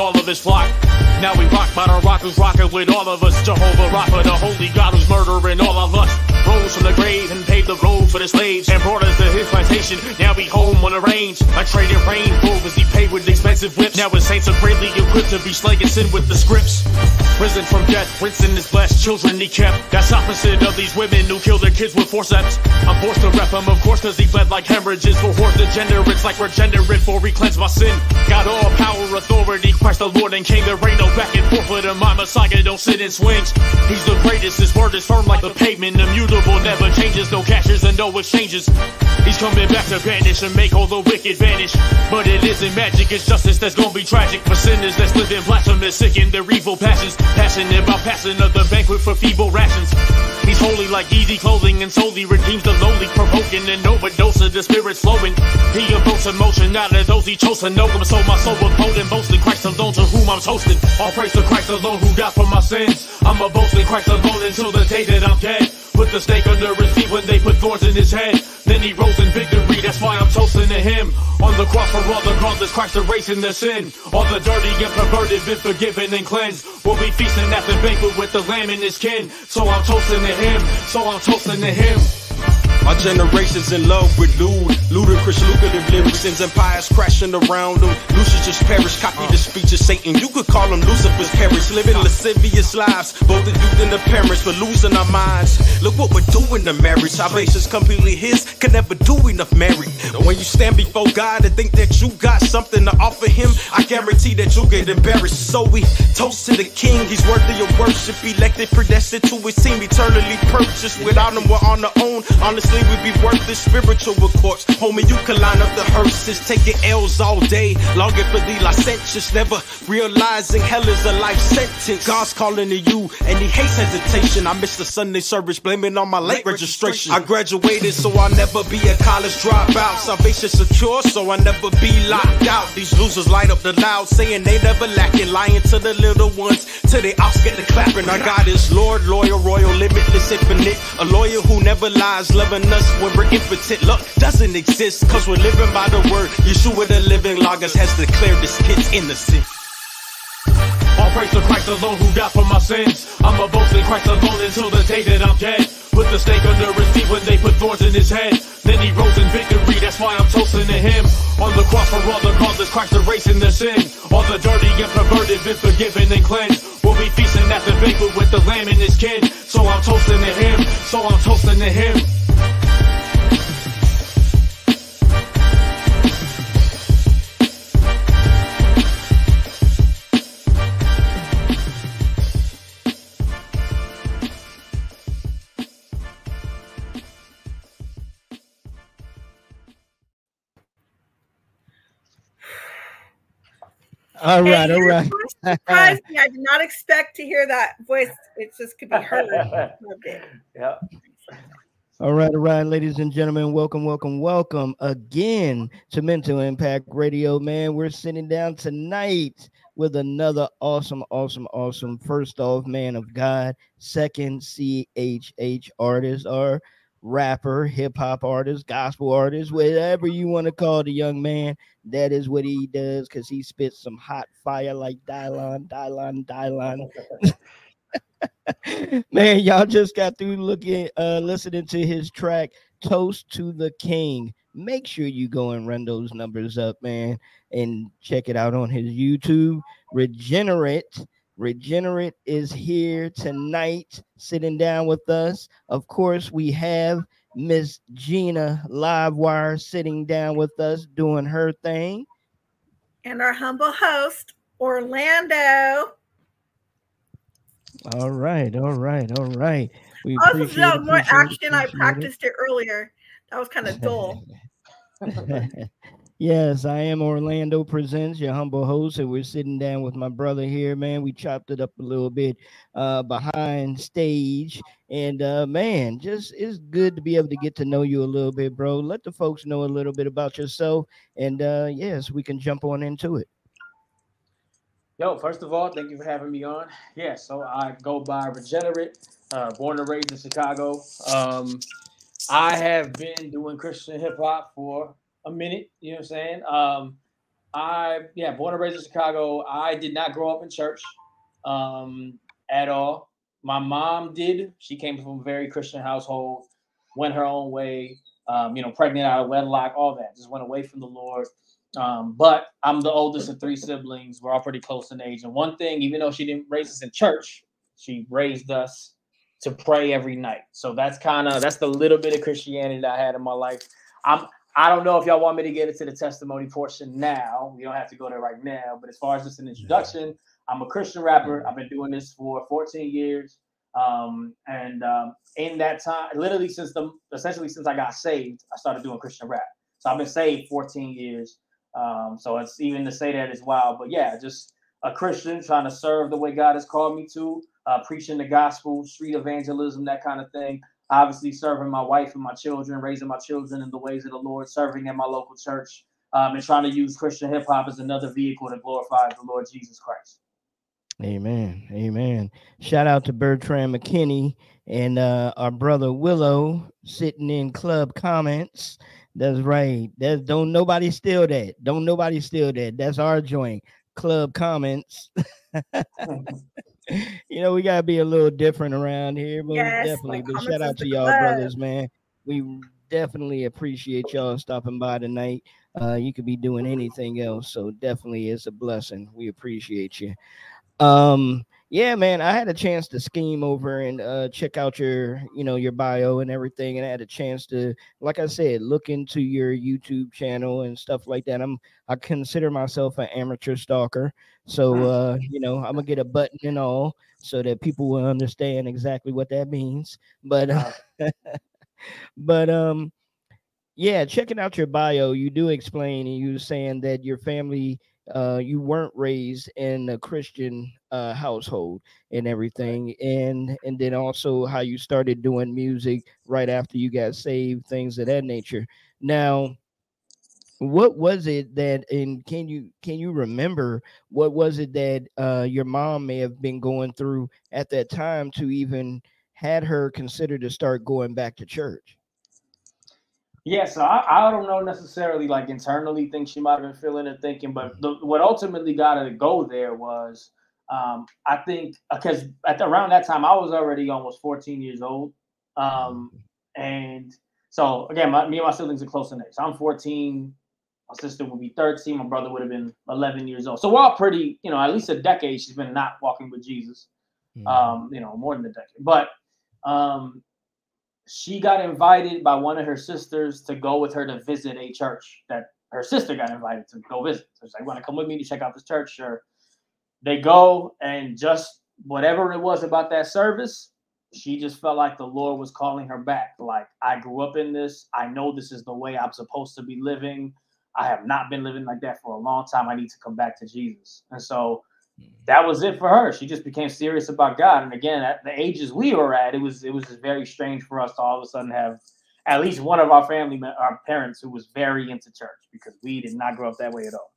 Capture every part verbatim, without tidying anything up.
all of his flock. Now we rock by the rock who's rocking with all of us. Jehovah Rapha, the holy God who's murdering all of us. Rose from the grave and paved the road for the slaves and brought us to his plantation. Now we home on the range. I traded rain as he paid with expensive whips. Now his saints are greatly equipped to be slaying sin with the scripts. Risen from death, rinsing his blessed children he kept. That's opposite of these women who kill their kids with forceps. I'm forced to rep him, of course, cause he bled like hemorrhages. For horse degenerates like regenerate, for he cleansed my sin. Got all power, authority, Christ the Lord and King. There ain't no back and forth with him, my Messiah don't sit in swings. He's the greatest, his word is firm like the pavement. Immutable, never changes, no cashes and no exchanges. He's coming back to banish and make all the wicked vanish. But it isn't magic, it's justice that's gonna be tragic. For sinners that's living blasphemous, sick in their evil passions. Passionate about passing of the banquet for feeble rations. He's holy like easy clothing and solely redeems the lowly. Provoking an overdose of the spirits flowing. He evokes emotion out of those he chose to know him. So my soul will bold and boast in Christ alone, to whom I'm toasted. All praise to Christ alone who died for my sins. I'm a boast in Christ alone until the day that I'm dead. Put the snake under his feet when they put thorns in his head. Then he rose in victory, that's why I'm toasting to him. On the cross for all the godless, Christ erasing their sin. All the dirty and perverted been forgiven and cleansed. We'll be feasting at the banquet with the lamb and his kin. So I'm toasting to him, so I'm toasting to him. Our generation's in love with lewd, ludicrous, lucrative lyrics. Sins and pious crashing around them. Lucius just perished, copy uh. the speech of Satan. You could call them Lucifer's parents, living uh. lascivious lives. Both the youth and the parents, we're losing our minds. Look what we're doing to marriage. Salvation's completely his, can never do enough married. When you stand before God and think that you got something to offer him, I guarantee that you'll get embarrassed. So we toast to the king, he's worthy of worship. Elected, predestined to his team, eternally purchased. Without him, we're on our own. Honestly, we'd be worth this spiritual corpse. Homie, you can line up the hearses, taking L's all day, longing for the licentious, never realizing hell is a life sentence. God's calling to you, and he hates hesitation. I missed the Sunday service, blaming on my late registration. I graduated, so I'll never be a college dropout. Salvation secure, so I'll never be locked out. These losers light up the loud, saying they never lacking, lying to the little ones, till they ops get the clapping. Our God is Lord, loyal, royal, limitless, infinite, a lawyer who never lies, loving us when we're impotent. Luck doesn't exist, cause we're living by the word. Yeshua the living logos has declared this kid's innocent. All praise to Christ alone who died for my sins. I'm a boast in Christ alone until the day that I'm dead. Put the snake under his feet when they put thorns in his head. Then he rose in victory, that's why I'm toasting to him. On the cross for all the causes, Christ erasing their sin. All the dirty and perverted been forgiven and cleansed. We'll be feasting at the banquet with the lamb and his kin. So I'm toasting to him, so I'm toasting to him. All right, and all right. I did not expect to hear that voice. It just could be heard. Yeah. All right, all right, ladies and gentlemen, welcome, welcome, welcome again to Mental Impact Radio, man. We're sitting down tonight with another awesome, awesome, awesome, first off, man of God, second C H H artist or rapper, hip-hop artist, gospel artist, whatever you want to call the young man. That is what he does, because he spits some hot fire like Dylon, Dylon, Dylon. Man, y'all just got through looking, uh, listening to his track, Toast to the King. Make sure you go and run those numbers up, man, and check it out on his YouTube. Regenerate. Regenerate is here tonight, sitting down with us. Of course, we have Miss Gina Livewire sitting down with us, doing her thing. And our humble host, Orlando. All right, all right, all right. We also, appreciate that was more appreciate, action. Appreciate I practiced it. it earlier. That was kind of dull. Yes, I am Orlando Presents, your humble host, and we're sitting down with my brother here, man. We chopped it up a little bit uh, behind stage, and uh, man, just it's good to be able to get to know you a little bit, bro. Let the folks know a little bit about yourself, and uh, yes, we can jump on into it. Yo, first of all, thank you for having me on. Yeah, so I go by Regenerate, uh, born and raised in Chicago. Um, I have been doing Christian hip-hop for a minute, you know what I'm saying? Um, I, yeah, born and raised in Chicago. I did not grow up in church um, at all. My mom did. She came from a very Christian household, went her own way, um, you know, pregnant out of wedlock, all that. Just went away from the Lord. Um, but I'm the oldest of three siblings. We're all pretty close in age. And one thing, even though she didn't raise us in church, she raised us to pray every night. So that's kind of, that's the little bit of Christianity that I had in my life. I'm, I don't know if y'all want me to get into the testimony portion now. You don't have to go there right now. But as far as just an introduction, I'm a Christian rapper. I've been doing this for fourteen years. Um, and um, in that time, literally since the, essentially since I got saved, I started doing Christian rap. So I've been saved fourteen years. Um, so it's even to say that is wild. But yeah, just a Christian trying to serve the way God has called me to, uh, preaching the gospel, street evangelism, that kind of thing. Obviously serving my wife and my children, raising my children in the ways of the Lord, serving in my local church, um, and trying to use Christian hip hop as another vehicle that glorifies the Lord Jesus Christ. Amen. Amen. Shout out to Bertrand McKinney and uh, our brother Willow sitting in club comments. That's right. That's, don't nobody steal that. Don't nobody steal that. That's our joint. Club comments. You know, we gotta be a little different around here, but yes, definitely. But shout out to y'all, club brothers, man. We definitely appreciate y'all stopping by tonight. Uh, you could be doing anything else, so definitely it's a blessing. We appreciate you. Um, yeah, man, I had a chance to scheme over and uh, check out your, you know, your bio and everything, and I had a chance to, like I said, look into your YouTube channel and stuff like that. I'm, I consider myself an amateur stalker, so uh, you know, I'm gonna get a button and all so that people will understand exactly what that means. But, uh, but um, yeah, checking out your bio, you do explain, and you were saying that your family. Uh, you weren't raised in a Christian uh, household and everything, and and then also how you started doing music right after you got saved, things of that nature. Now, what was it that, and can you can you remember what was it that uh, your mom may have been going through at that time to even had her consider to start going back to church? Yeah, so I, I don't know necessarily like internally things she might have been feeling and thinking, but the, what ultimately got her to go there was, um, I think, because at the, around that time I was already almost fourteen years old, um, and so again, my, me and my siblings are close in age. So I'm fourteen, my sister would be thirteen, my brother would have been eleven years old. So we're all pretty, you know, at least a decade she's been not walking with Jesus, um, you know, more than a decade, but. Um, She got invited by one of her sisters to go with her to visit a church that her sister got invited to go visit. So she's like, you want to come with me to check out this church? Sure. They go, and just whatever it was about that service, she just felt like the Lord was calling her back. Like, I grew up in this. I know this is the way I'm supposed to be living. I have not been living like that for a long time. I need to come back to Jesus. And so that was it for her. She just became serious about God. And again, at the ages we were at, it was it was just very strange for us to all of a sudden have at least one of our family, our parents, who was very into church, because we did not grow up that way at all.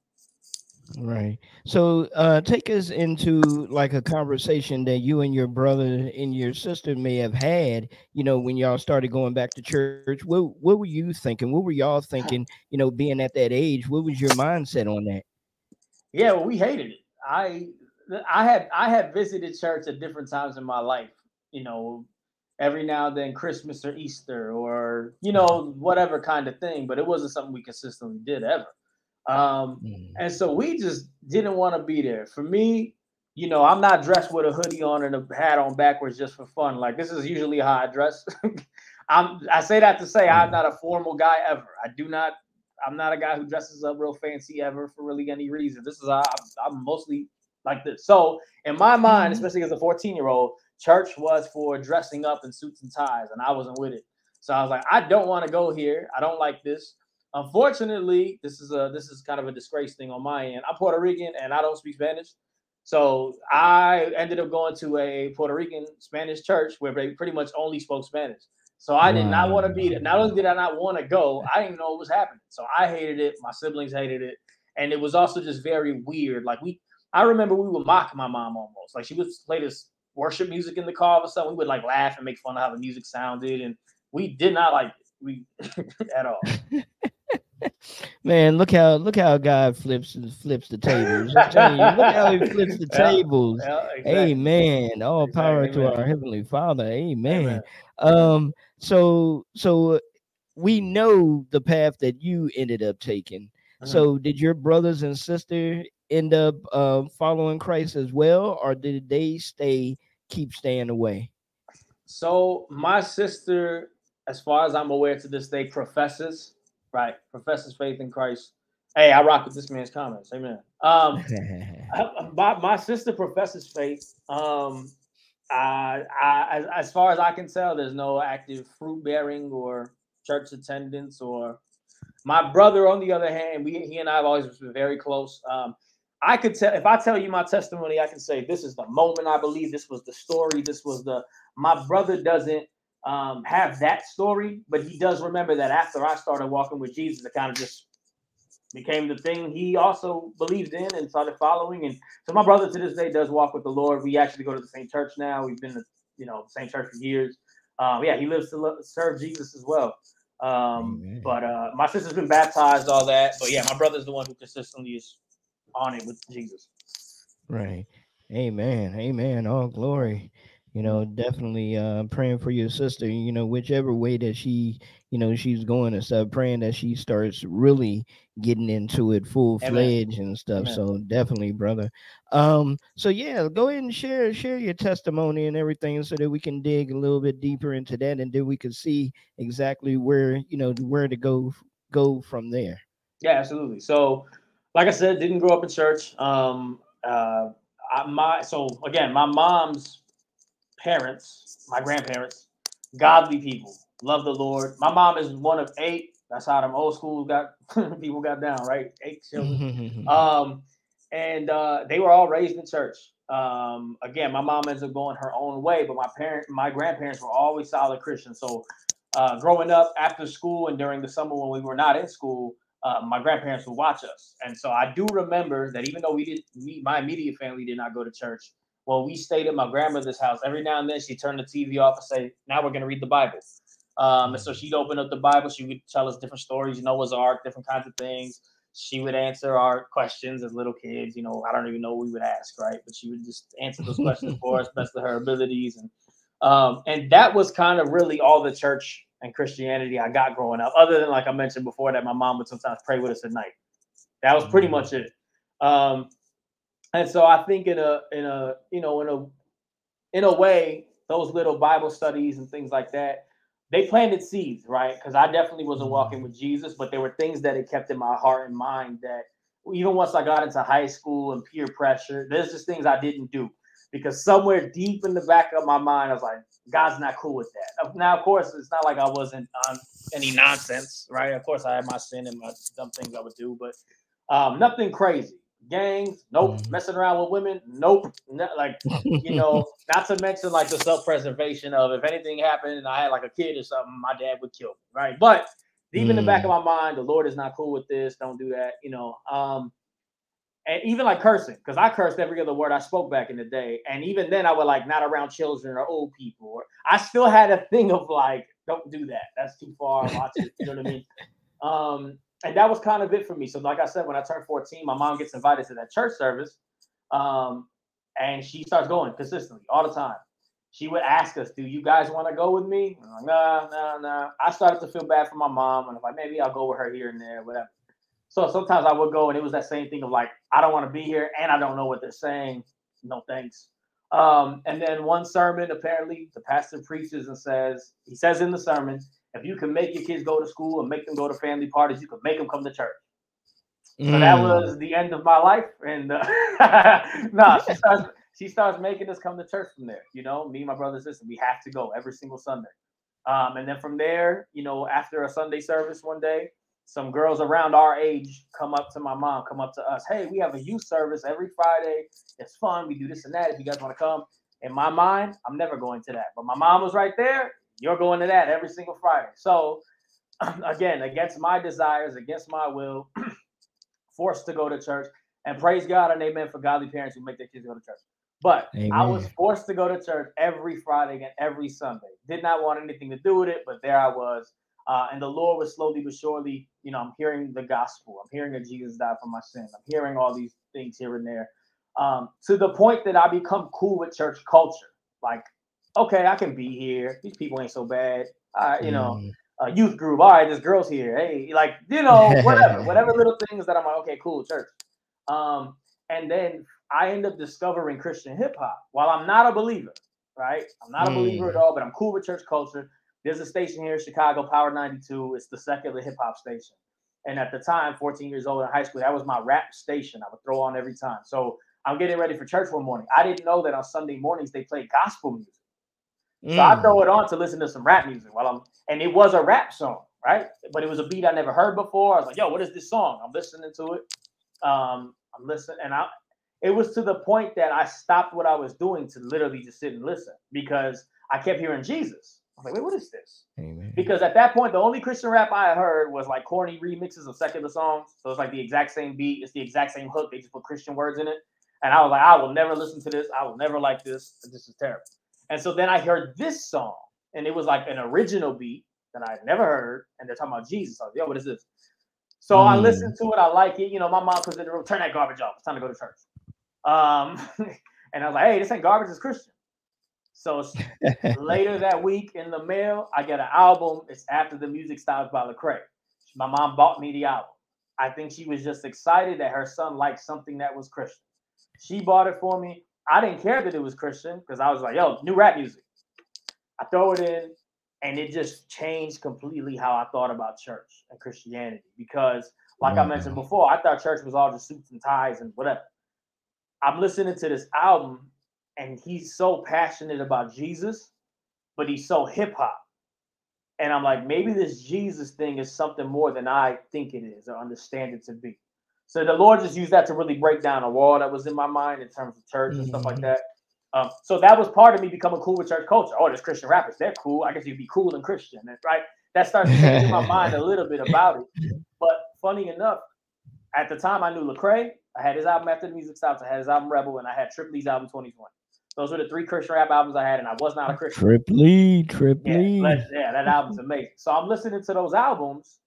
Right. So uh, take us into like a conversation that you and your brother and your sister may have had, you know, when y'all started going back to church. What, what were you thinking? What were y'all thinking, you know, being at that age? What was your mindset on that? Yeah, well, we hated it. I I had I had visited church at different times in my life, you know, every now and then, Christmas or Easter or, you know, whatever kind of thing. But it wasn't something we consistently did ever. Um, and so we just didn't want to be there. For me, you know, I'm not dressed with a hoodie on and a hat on backwards just for fun. Like, this is usually how I dress. I'm I say that to say I'm not a formal guy ever. I do not. I'm not a guy who dresses up real fancy ever for really any reason. This is I'm, I'm mostly like this. So in my mind, especially as a fourteen-year-old, church was for dressing up in suits and ties, and I wasn't with it. So I was like, I don't want to go here. I don't like this. Unfortunately, this is a this is kind of a disgrace thing on my end. I'm Puerto Rican and I don't speak Spanish, so I ended up going to a Puerto Rican Spanish church where they pretty much only spoke Spanish. So I did not want to be there. Not only did I not want to go, I didn't know what was happening. So I hated it. My siblings hated it. And it was also just very weird. Like we, I remember we would mock my mom almost. Like she would play this worship music in the car or something. We would like laugh and make fun of how the music sounded. And we did not like it we, at all. Man, look how look how God flips and flips the tables. I'm telling you, look how he flips the yeah, tables. Yeah, exactly. Amen. All exactly. power Amen. to our Heavenly Father. Amen. Amen. Um, so so we know the path that you ended up taking. Uh-huh. So did your brothers and sister end up uh, following Christ as well, or did they stay keep staying away? So my sister, as far as I'm aware to this day, professes. Right. Professes faith in Christ. Hey, I rock with this man's comments. Amen. Um, my, my sister professes faith. Um, I, I, as, as far as I can tell, there's no active fruit bearing or church attendance. Or my brother, on the other hand, we he and I have always been very close. Um, I could tell if I tell you my testimony, I can say this is the moment I believe. This was the story. This was the my brother doesn't. Um, have that story, but he does remember that after I started walking with Jesus, it kind of just became the thing he also believed in and started following. And so my brother to this day does walk with the Lord. We actually go to the same church now. We've been to, you know, the same church for years. Um, yeah, he lives to lo- serve Jesus as well. Um, but uh, my sister's been baptized, all that. But yeah, my brother's the one who consistently is on it with Jesus. Right. Amen. Amen. All glory. You know, definitely uh, praying for your sister, you know, whichever way that she, you know, she's going and stuff, praying that she starts really getting into it full fledged and stuff. Amen. So definitely, brother. Um, so, yeah, go ahead and share share your testimony and everything so that we can dig a little bit deeper into that. And then we can see exactly where, you know, where to go go from there. Yeah, absolutely. So, like I said, didn't grow up in church. Um, uh, I, my so, again, my mom's parents, my grandparents, godly people, love the Lord. My mom is one of eight. That's how them old school got people got down, right? Eight children. um, and uh, they were all raised in church. Um, again, my mom ends up going her own way, but my parent, my grandparents were always solid Christians. So uh, growing up after school and during the summer when we were not in school, uh, my grandparents would watch us. And so I do remember that even though we did, me, my immediate family did not go to church, well, we stayed at my grandmother's house. Every now and then, she'd turn the T V off and say, now we're going to read the Bible. Um, and so she'd open up the Bible. She would tell us different stories, Noah's Ark, different kinds of things. She would answer our questions as little kids. You know, I don't even know what we would ask, right? But she would just answer those questions for us, best of her abilities. And um, and that was kind of really all the church and Christianity I got growing up, other than, like I mentioned before, that my mom would sometimes pray with us at night. That was pretty much it. Um And so I think in a in a you know in a in a way those little Bible studies and things like that, they planted seeds, right? Because I definitely wasn't walking with Jesus, but there were things that it kept in my heart and mind that even once I got into high school and peer pressure, there's just things I didn't do because somewhere deep in the back of my mind I was like, God's not cool with that. Now of course it's not like I wasn't on any nonsense, right? Of course I had my sin and my dumb things I would do, but um, nothing crazy. Gangs, nope. Mm. Messing around with women, nope. Not, like, you know, not to mention like the self-preservation of if anything happened and I had like a kid or something, my dad would kill me, right? But even mm. in the back of my mind, the Lord is not cool with this. Don't do that, you know. Um, and even like cursing, because I cursed every other word I spoke back in the day, and even then I would like not around children or old people. Or I still had a thing of like, don't do that. That's too far. Watch it. You know what I mean? Um. And that was kind of it for me. So like I said, when I turned fourteen, my mom gets invited to that church service. Um, and she starts going consistently all the time. She would ask us, do you guys want to go with me? I'm like, nah, nah, nah. I started to feel bad for my mom. And I'm like, maybe I'll go with her here and there, whatever. So sometimes I would go and it was that same thing of like, I don't want to be here and I don't know what they're saying. No thanks. Um, and then one sermon, apparently the pastor preaches and says, he says in the sermon, if you can make your kids go to school and make them go to family parties, you can make them come to church. So mm. that was the end of my life. And uh, no, she starts, she starts making us come to church from there. You know, me and my brother and sister, we have to go every single Sunday. Um, and then from there, you know, after a Sunday service one day, some girls around our age come up to my mom, come up to us. Hey, we have a youth service every Friday. It's fun. We do this and that. If you guys want to come. In my mind, I'm never going to that. But my mom was right there. You're going to that every single Friday. So, again, against my desires, against my will, forced to go to church. And praise God and amen for godly parents who make their kids go to church. But amen. I was forced to go to church every Friday and every Sunday. Did not want anything to do with it, but there I was. Uh, and the Lord was slowly but surely, you know, I'm hearing the gospel. I'm hearing that Jesus died for my sins. I'm hearing all these things here and there, um, to the point that I become cool with church culture. Like, okay, I can be here. These people ain't so bad. I, you know, uh, youth group. All right, there's girls here. Hey, like, you know, whatever, whatever little things that I'm like, okay, cool, church. Um, and then I end up discovering Christian hip hop. While I'm not a believer, right? I'm not a believer at all, but I'm cool with church culture. There's a station here in Chicago, Power ninety-two. It's the secular hip hop station. And at the time, fourteen years old in high school, that was my rap station. I would throw on every time. So I'm getting ready for church one morning. I didn't know that on Sunday mornings they play gospel music. So mm. I throw it on to listen to some rap music while I'm, and it was a rap song, right? But it was a beat I never heard before. I was like, yo, what is this song? I'm listening to it. Um, I'm listening. And I, it was to the point that I stopped what I was doing to literally just sit and listen, because I kept hearing Jesus. I was like, wait, what is this? Amen. Because at that point, the only Christian rap I heard was like corny remixes of secular songs. So it's like the exact same beat. It's the exact same hook. They just put Christian words in it. And I was like, I will never listen to this. I will never like this. This is terrible. And so then I heard this song, and it was like an original beat that I had never heard. And they're talking about Jesus. I was like, yo, what is this? So mm. I listened to it. I like it. You know, my mom was in the room, turn that garbage off. It's time to go to church. Um, and I was like, hey, this ain't garbage. It's Christian. So later that week in the mail, I get an album. It's After the Music Stops by Lecrae. My mom bought me the album. I think she was just excited that her son liked something that was Christian. She bought it for me. I didn't care that it was Christian because I was like, yo, new rap music. I throw it in, and it just changed completely how I thought about church and Christianity. Because like mm-hmm. I mentioned before, I thought church was all just suits and ties and whatever. I'm listening to this album, and he's so passionate about Jesus, but he's so hip hop. And I'm like, maybe this Jesus thing is something more than I think it is or understand it to be. So the Lord just used that to really break down a wall that was in my mind in terms of church and mm-hmm. stuff like that. Um, so that was part of me becoming cool with church culture. Oh, there's Christian rappers. They're cool. I guess you'd be cool and Christian. That's right. That started to change my mind a little bit about it. But funny enough, at the time I knew Lecrae. I had his album After the Music Stops. I had his album Rebel, and I had Trip Lee's album Twenty One. Those were the three Christian rap albums I had, and I was not a Christian. Trip Lee, Trip Lee. Yeah, yeah, that album's amazing. So I'm listening to those albums,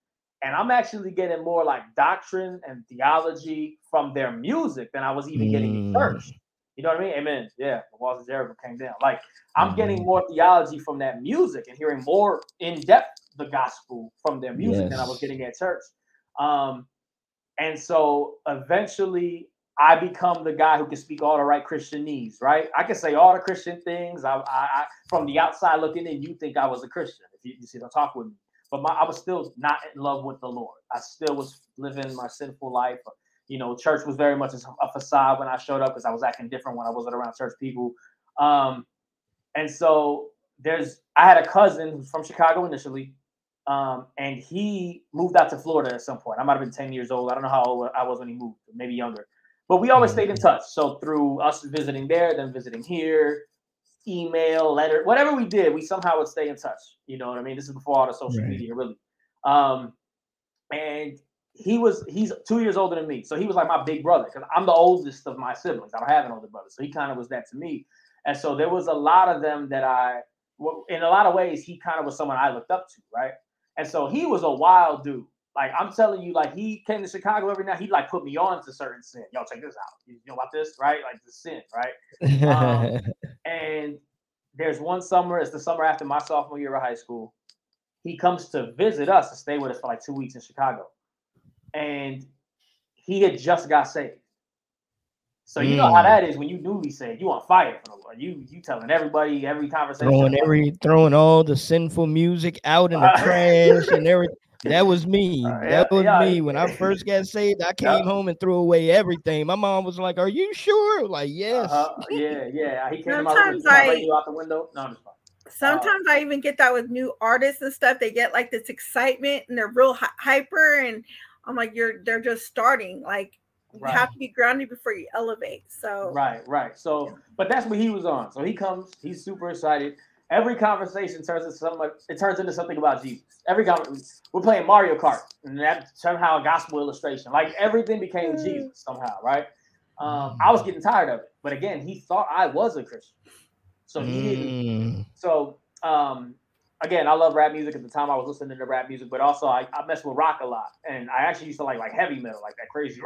and I'm actually getting more like doctrine and theology from their music than I was even mm. getting in church. You know what I mean? Amen. Yeah, the walls of Jericho came down. Like, I'm mm. getting more theology from that music and hearing more in-depth the gospel from their music yes. than I was getting at church. Um, and so eventually I become the guy who can speak all the right Christianese, right? I can say all the Christian things. I, I, I from the outside looking in, you think I was a Christian if you, you see, don't talk with me. But my, I was still not in love with the Lord. I still was living my sinful life. You know, church was very much a facade when I showed up because I was acting different when I wasn't around church people. Um, and so there's, I had a cousin from Chicago initially. Um, and he moved out to Florida at some point. I might've been ten years old. I don't know how old I was when he moved, maybe younger, but we always stayed in touch. So through us visiting there, then visiting here, email, letter, whatever we did, we somehow would stay in touch. You know what I mean? This is before all the social right. media really. Um, and he was, he's two years older than me. So he was like my big brother. Cause I'm the oldest of my siblings. I don't have an older brother. So he kind of was that to me. And so there was a lot of them that I, in a lot of ways, he kind of was someone I looked up to. Right. And so he was a wild dude. Like, I'm telling you, like, he came to Chicago every night. He, like, put me on to certain sin. Yo, check this out. You know about this, right? Like, the sin, right? um, and there's one summer. It's the summer after my sophomore year of high school. He comes to visit us and stay with us for, like, two weeks in Chicago. And he had just got saved. So you mm. know how that is when you newly saved. You on fire for the Lord. You you telling everybody every conversation. Throwing every throwing all the sinful music out in the uh, trash and everything. That was me. Uh, yeah, that was yeah. me. When I first got saved, I came yeah. home and threw away everything. My mom was like, "Are you sure?" I was like, yes. Uh, yeah, yeah. He came sometimes out, I, out the window. No, I'm just fine. Sometimes uh, I even get that with new artists and stuff. They get like this excitement and they're real hi- hyper, and I'm like, "You're they're just starting like." You right. have to be grounded before you elevate. So right, right. So, but that's what he was on. So he comes, he's super excited. Every conversation turns into something. It turns into something about Jesus. Every conversation, we're playing Mario Kart, and that's somehow a gospel illustration. Like everything became Jesus somehow, right? Um, I was getting tired of it, but again, he thought I was a Christian, so he mm. didn't. So um, again, I love rap music. At the time, I was listening to rap music, but also I, I mess with rock a lot, and I actually used to like like heavy metal, like that crazy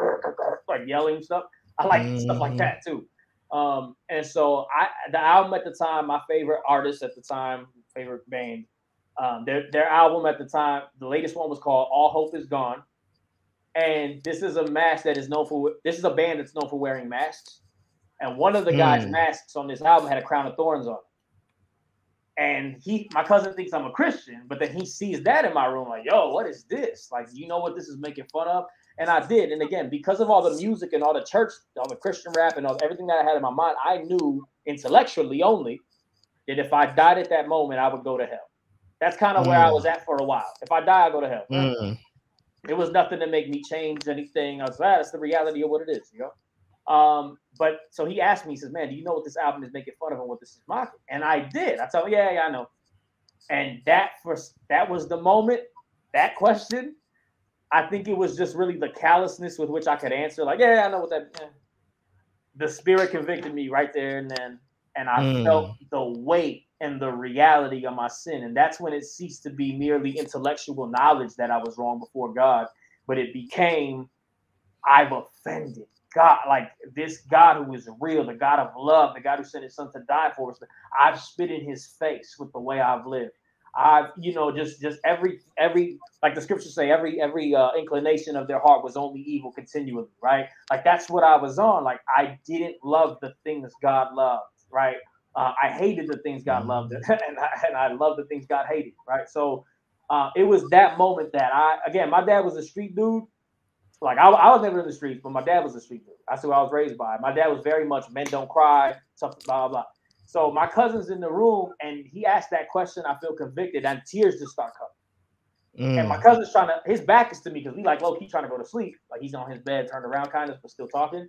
like yelling stuff. I like mm. stuff like that too. Um, and so I the album at the time, my favorite artist at the time, favorite band, um, their their album at the time, the latest one was called All Hope Is Gone. And this is a mask that is known for. This is a band that's known for wearing masks. And one of the guys' mm. masks on this album had a crown of thorns on it. And he, my cousin thinks I'm a Christian, but then he sees that in my room, like, yo, what is this? Like, you know what this is making fun of? And I did. And again, because of all the music and all the church, all the Christian rap and all everything that I had in my mind, I knew intellectually only that if I died at that moment, I would go to hell. That's kind of mm. where I was at for a while. If I die, I go to hell. Mm. It was nothing to make me change anything. I was like, ah, that's the reality of what it is, you know? Um, but so he asked me, he says, man, do you know what this album is making fun of and what this is mocking? And I did. I told him, yeah, yeah, I know. And that first, that was the moment, that question, I think it was just really the callousness with which I could answer. Like, yeah, I know what that, yeah. The spirit convicted me right there. And then, and I mm. felt the weight and the reality of my sin. And that's when it ceased to be merely intellectual knowledge that I was wrong before God, but it became, I've offended God, like this God who is real, the God of love, the God who sent his son to die for us. I've spit in his face with the way I've lived. I've, you know, just just every, every like the scriptures say, every every uh, inclination of their heart was only evil continually, right? Like that's what I was on. Like I didn't love the things God loved, right? Uh, I hated the things God loved, and I, and I loved the things God hated, right? So uh, it was that moment that I, again, my dad was a street dude. Like, I, I was never in the streets, but my dad was a street dude. That's who I was raised by. My dad was very much men don't cry, tough, blah, blah, blah. So my cousin's in the room, and he asked that question, I feel convicted, and tears just start coming. Mm. And my cousin's trying to, his back is to me, because we like low-key trying to go to sleep. Like, he's on his bed, turned around kind of, but still talking.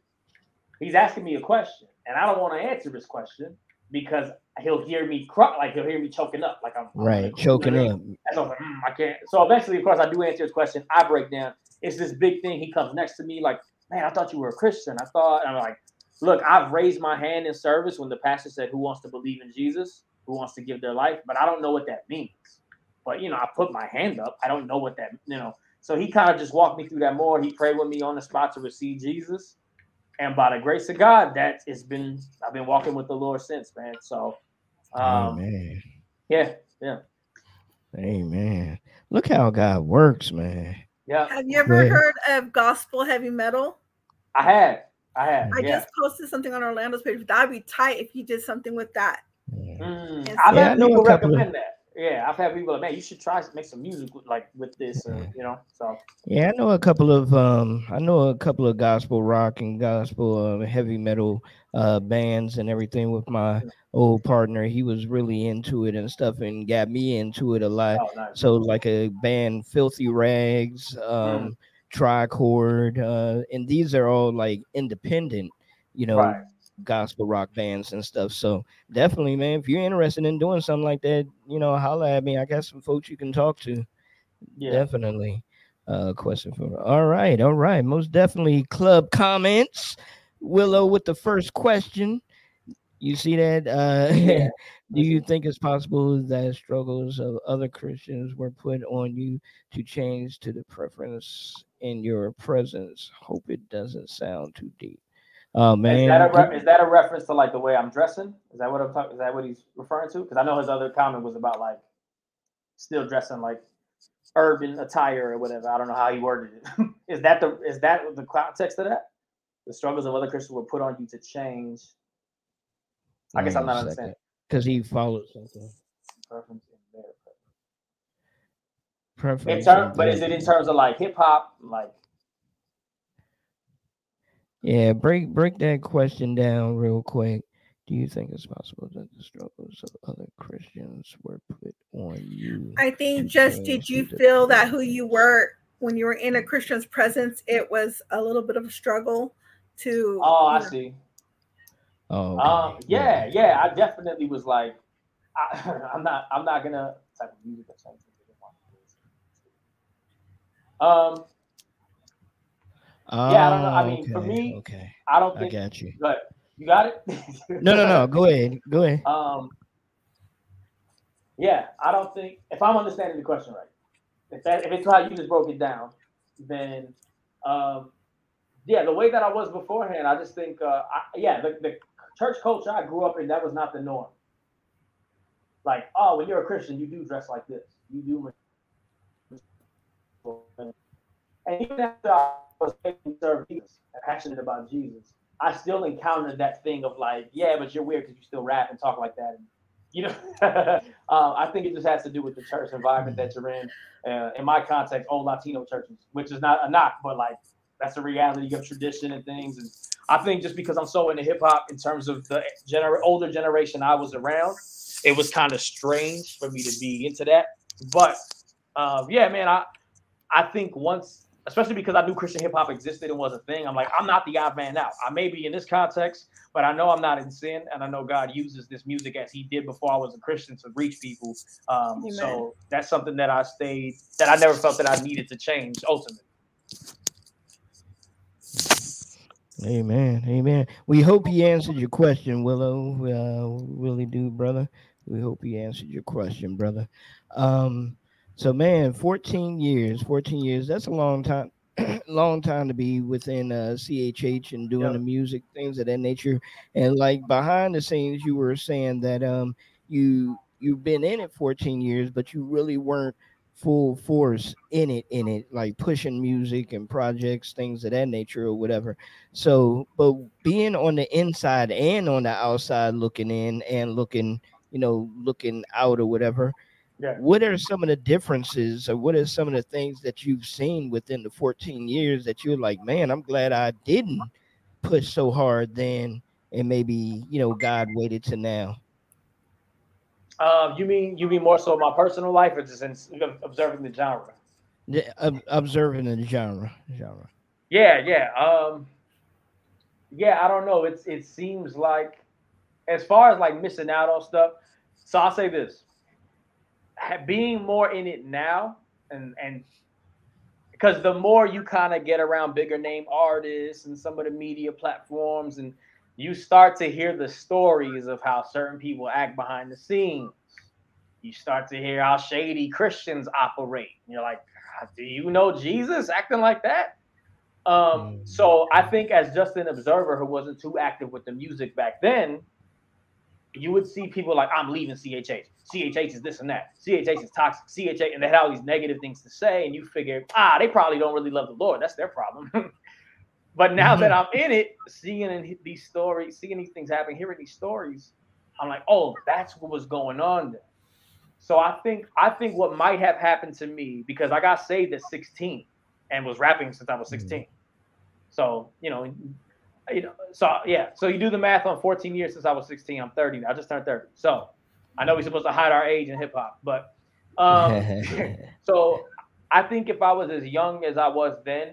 He's asking me a question, and I don't want to answer his question, because he'll hear me cry, like he'll hear me choking up. Like I'm right, like, choking up. And so I was like, mm, I can't. So eventually, of course, I do answer his question. I break down. It's this big thing. He comes next to me like, man, I thought you were a Christian. I thought, and I'm like, look, I've raised my hand in service when the pastor said, who wants to believe in Jesus? Who wants to give their life? But I don't know what that means. But, you know, I put my hand up. I don't know what that, you know. So he kind of just walked me through that more. He prayed with me on the spot to receive Jesus. And by the grace of God, that it's been, I've been walking with the Lord since, man. So, um, Amen. yeah, yeah. Amen. Look how God works, man. Yeah. Have you ever yeah. heard of gospel heavy metal? I have. I have. I yeah. just posted something on Orlando's page. That'd be tight if you did something with that. Yeah. Mm. So, I've yeah, had people recommend of... that. Yeah, I've had people like, man, you should try to make some music with, like with this, or, you know. So yeah, I know a couple of um, I know a couple of gospel rock and gospel uh, heavy metal uh bands and everything with my old partner. He was really into it and stuff, and got me into it a lot. Oh, nice. So like a band, Filthy Rags, um, mm. Tricord, uh, and these are all like independent, you know. Right. Gospel rock bands and stuff. So definitely, man, if you're interested in doing something like that, you know, holla at me. I got some folks you can talk to. Yeah. Definitely. Uh question for all right, all right. Most definitely club comments. Willow with the first question. You see that? Uh yeah. Do you think it's possible that struggles of other Christians were put on you to change to the preference in your presence? Hope it doesn't sound too deep. Oh man, is that, a re- is that a reference to like the way I'm dressing? Is that what I'm talking? Is that what he's referring to? Because I know his other comment was about like still dressing like urban attire or whatever. I don't know how he worded it. Is that the is that the context of that? The struggles of other Christians were put on you to change. I guess I'm not understanding because he followed something. Preference in there. Preference, in term, but is it in terms of like hip hop, like? Yeah, break break that question down real quick. Do you think it's possible that the struggles of other Christians were put on you? I think just did you feel that who you were when you were in a Christian's presence, it was a little bit of a struggle to... Oh, I see. Oh, okay. um, yeah, yeah. I definitely was like, I, I'm not, I'm not gonna type of music or something. Um. Oh, yeah, I don't know. I mean, okay, for me, okay. I don't think I got you. But you got it? no, no, no. Go ahead. Go ahead. Um, Yeah, I don't think, if I'm understanding the question right, if that if it's how you just broke it down, then um, yeah, the way that I was beforehand, I just think, uh, I, yeah, the, the church culture I grew up in, that was not the norm. Like, oh, when you're a Christian, you do dress like this. You do. And even after I was serving Jesus and passionate about Jesus, I still encountered that thing of like, yeah, but you're weird because you still rap and talk like that. And, you know, uh, I think it just has to do with the church environment that you're in. Uh, in my context, old Latino churches, which is not a knock, but like that's the reality of tradition and things. And I think just because I'm so into hip hop in terms of the gener- older generation I was around, it was kind of strange for me to be into that. But uh, yeah, man, I I think once, especially because I knew Christian hip hop existed and was a thing, I'm like, I'm not the odd man out. I may be in this context, but I know I'm not in sin. And I know God uses this music as he did before I was a Christian to reach people. Um, so that's something that I stayed, that I never felt that I needed to change ultimately. Amen. Amen. We hope he answered your question, Willow. Uh, we really do, brother. We hope he answered your question, brother. Um, So, man, fourteen years, fourteen years, that's a long time, long time to be within uh, C H H and doing yep. the music, things of that nature. And like behind the scenes, you were saying that um, you, you've been in it fourteen years, but you really weren't full force in it, in it, like pushing music and projects, things of that nature or whatever. So, but being on the inside and on the outside looking in and looking, you know, looking out or whatever, yeah. What are some of the differences or what are some of the things that you've seen within the fourteen years that you're like, man, I'm glad I didn't push so hard then and maybe, you know, God waited to now? Uh, you mean you mean more so my personal life or just in, observing the genre? Yeah, ob- observing the genre. genre. Yeah, yeah. Um, yeah, I don't know. It's It seems like as far as like missing out on stuff. So I'll say this. Being more in it now, and and because the more you kind of get around bigger name artists and some of the media platforms, and you start to hear the stories of how certain people act behind the scenes, you start to hear how shady Christians operate. And you're like, do you know Jesus acting like that? Um, so I think as just an observer who wasn't too active with the music back then, you would see people like, I'm leaving C H H. C H H is this and that. C H H is toxic. C H H, and they had all these negative things to say. And you figure, ah, they probably don't really love the Lord. That's their problem. But now that I'm in it, seeing these stories, seeing these things happen, hearing these stories, I'm like, oh, that's what was going on there. So I think I think what might have happened to me, because I got saved at sixteen and was rapping since I was sixteen. So, you know, You know, so yeah, so you do the math on fourteen years since I was sixteen. I'm thirty now. I just turned thirty. So I know we're supposed to hide our age in hip hop, but um, so I think if I was as young as I was then,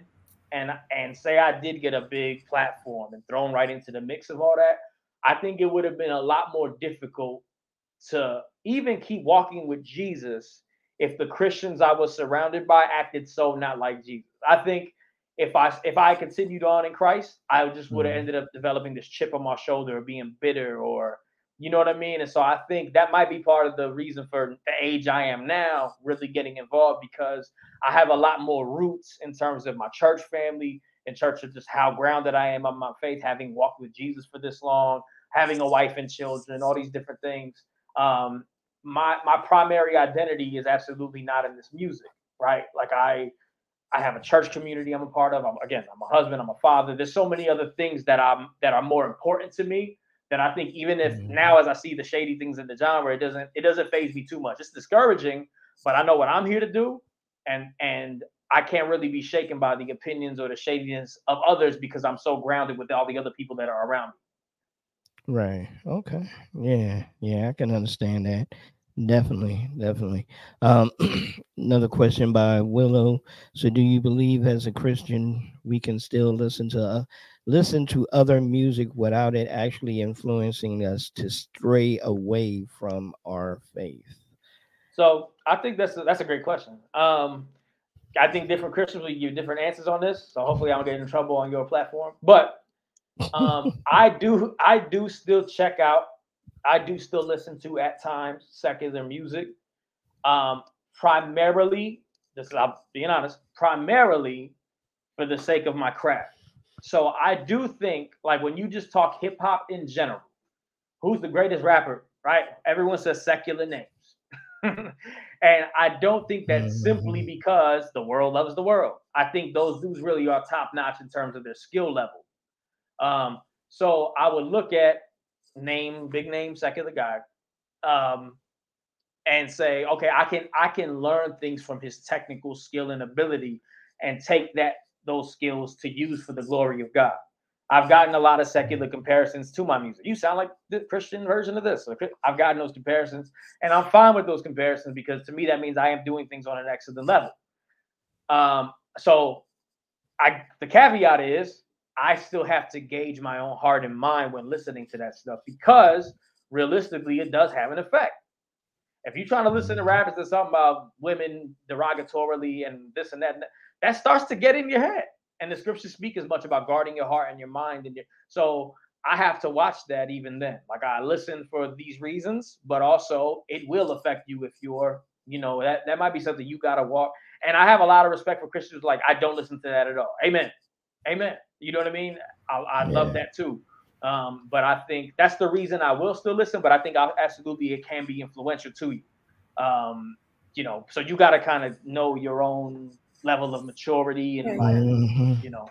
and and say I did get a big platform and thrown right into the mix of all that, I think it would have been a lot more difficult to even keep walking with Jesus if the Christians I was surrounded by acted so not like Jesus. I think. If I if I continued on in Christ, I just would have ended up developing this chip on my shoulder or being bitter or, you know what I mean? And so I think that might be part of the reason for the age I am now really getting involved, because I have a lot more roots in terms of my church family and church of just how grounded I am on my faith, having walked with Jesus for this long, having a wife and children, all these different things. Um, my my primary identity is absolutely not in this music, right? Like I... I have a church community I'm a part of. I'm, again, I'm a husband, I'm a father. There's so many other things that I'm that are more important to me that I think even if now as I see the shady things in the genre, it doesn't it doesn't faze me too much. It's discouraging, but I know what I'm here to do, and and I can't really be shaken by the opinions or the shadiness of others because I'm so grounded with all the other people that are around me. Right. Okay. Yeah. Yeah, I can understand that. Definitely, definitely. Um, another question by Willow. So, do you believe as a Christian we can still listen to uh, listen to other music without it actually influencing us to stray away from our faith? So, I think that's a, that's a great question. Um, I think different Christians will give different answers on this. So, hopefully, I don't get in trouble on your platform. But um, I do I do still check out I do still listen to at times secular music. Um, primarily, this is, I'm being honest, primarily for the sake of my craft. So I do think, like, when you just talk hip hop in general, who's the greatest rapper, right? Everyone says secular names. And I don't think that's simply because the world loves the world. I think those dudes really are top notch in terms of their skill level. Um, so I would look at name, big name, secular guy, um, and say, okay, I can I can learn things from his technical skill and ability, and take that those skills to use for the glory of God. I've gotten a lot of secular comparisons to my music. You sound like the Christian version of this. I've gotten those comparisons, and I'm fine with those comparisons, because to me that means I am doing things on an excellent level. Um, so, I the caveat is I still have to gauge my own heart and mind when listening to that stuff, because realistically it does have an effect. If you're trying to listen to rappers that's something about women derogatorily and this and that, that starts to get in your head. And the scriptures speak as much about guarding your heart and your mind. And your, so I have to watch that even then. Like, I listen for these reasons, but also it will affect you if you're, you know, that, that might be something you got to walk. And I have a lot of respect for Christians. Like, I don't listen to that at all. Amen. Amen. You know what I mean? I, I yeah. love that too. Um, but I think that's the reason I will still listen, but I think I'll, absolutely it can be influential to you. Um, you know, so you got to kind of know your own level of maturity and like, mm-hmm. you know.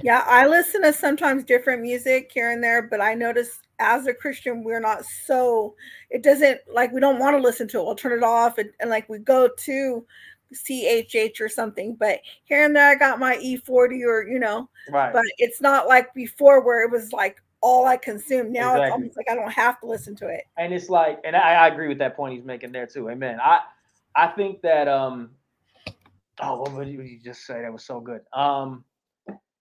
Yeah, I listen to sometimes different music here and there, but I notice as a Christian, we're not so, it doesn't, like, we don't want to listen to it. We'll turn it off and, and like we go to C H H or something, but here and there I got my E forty or, you know, right. But it's not like before where it was like all I consumed. Now exactly. It's almost like I don't have to listen to it. And it's like, and I, I agree with that point he's making there too. Amen. I, I think that, um, oh, what did you just say? That was so good. Um,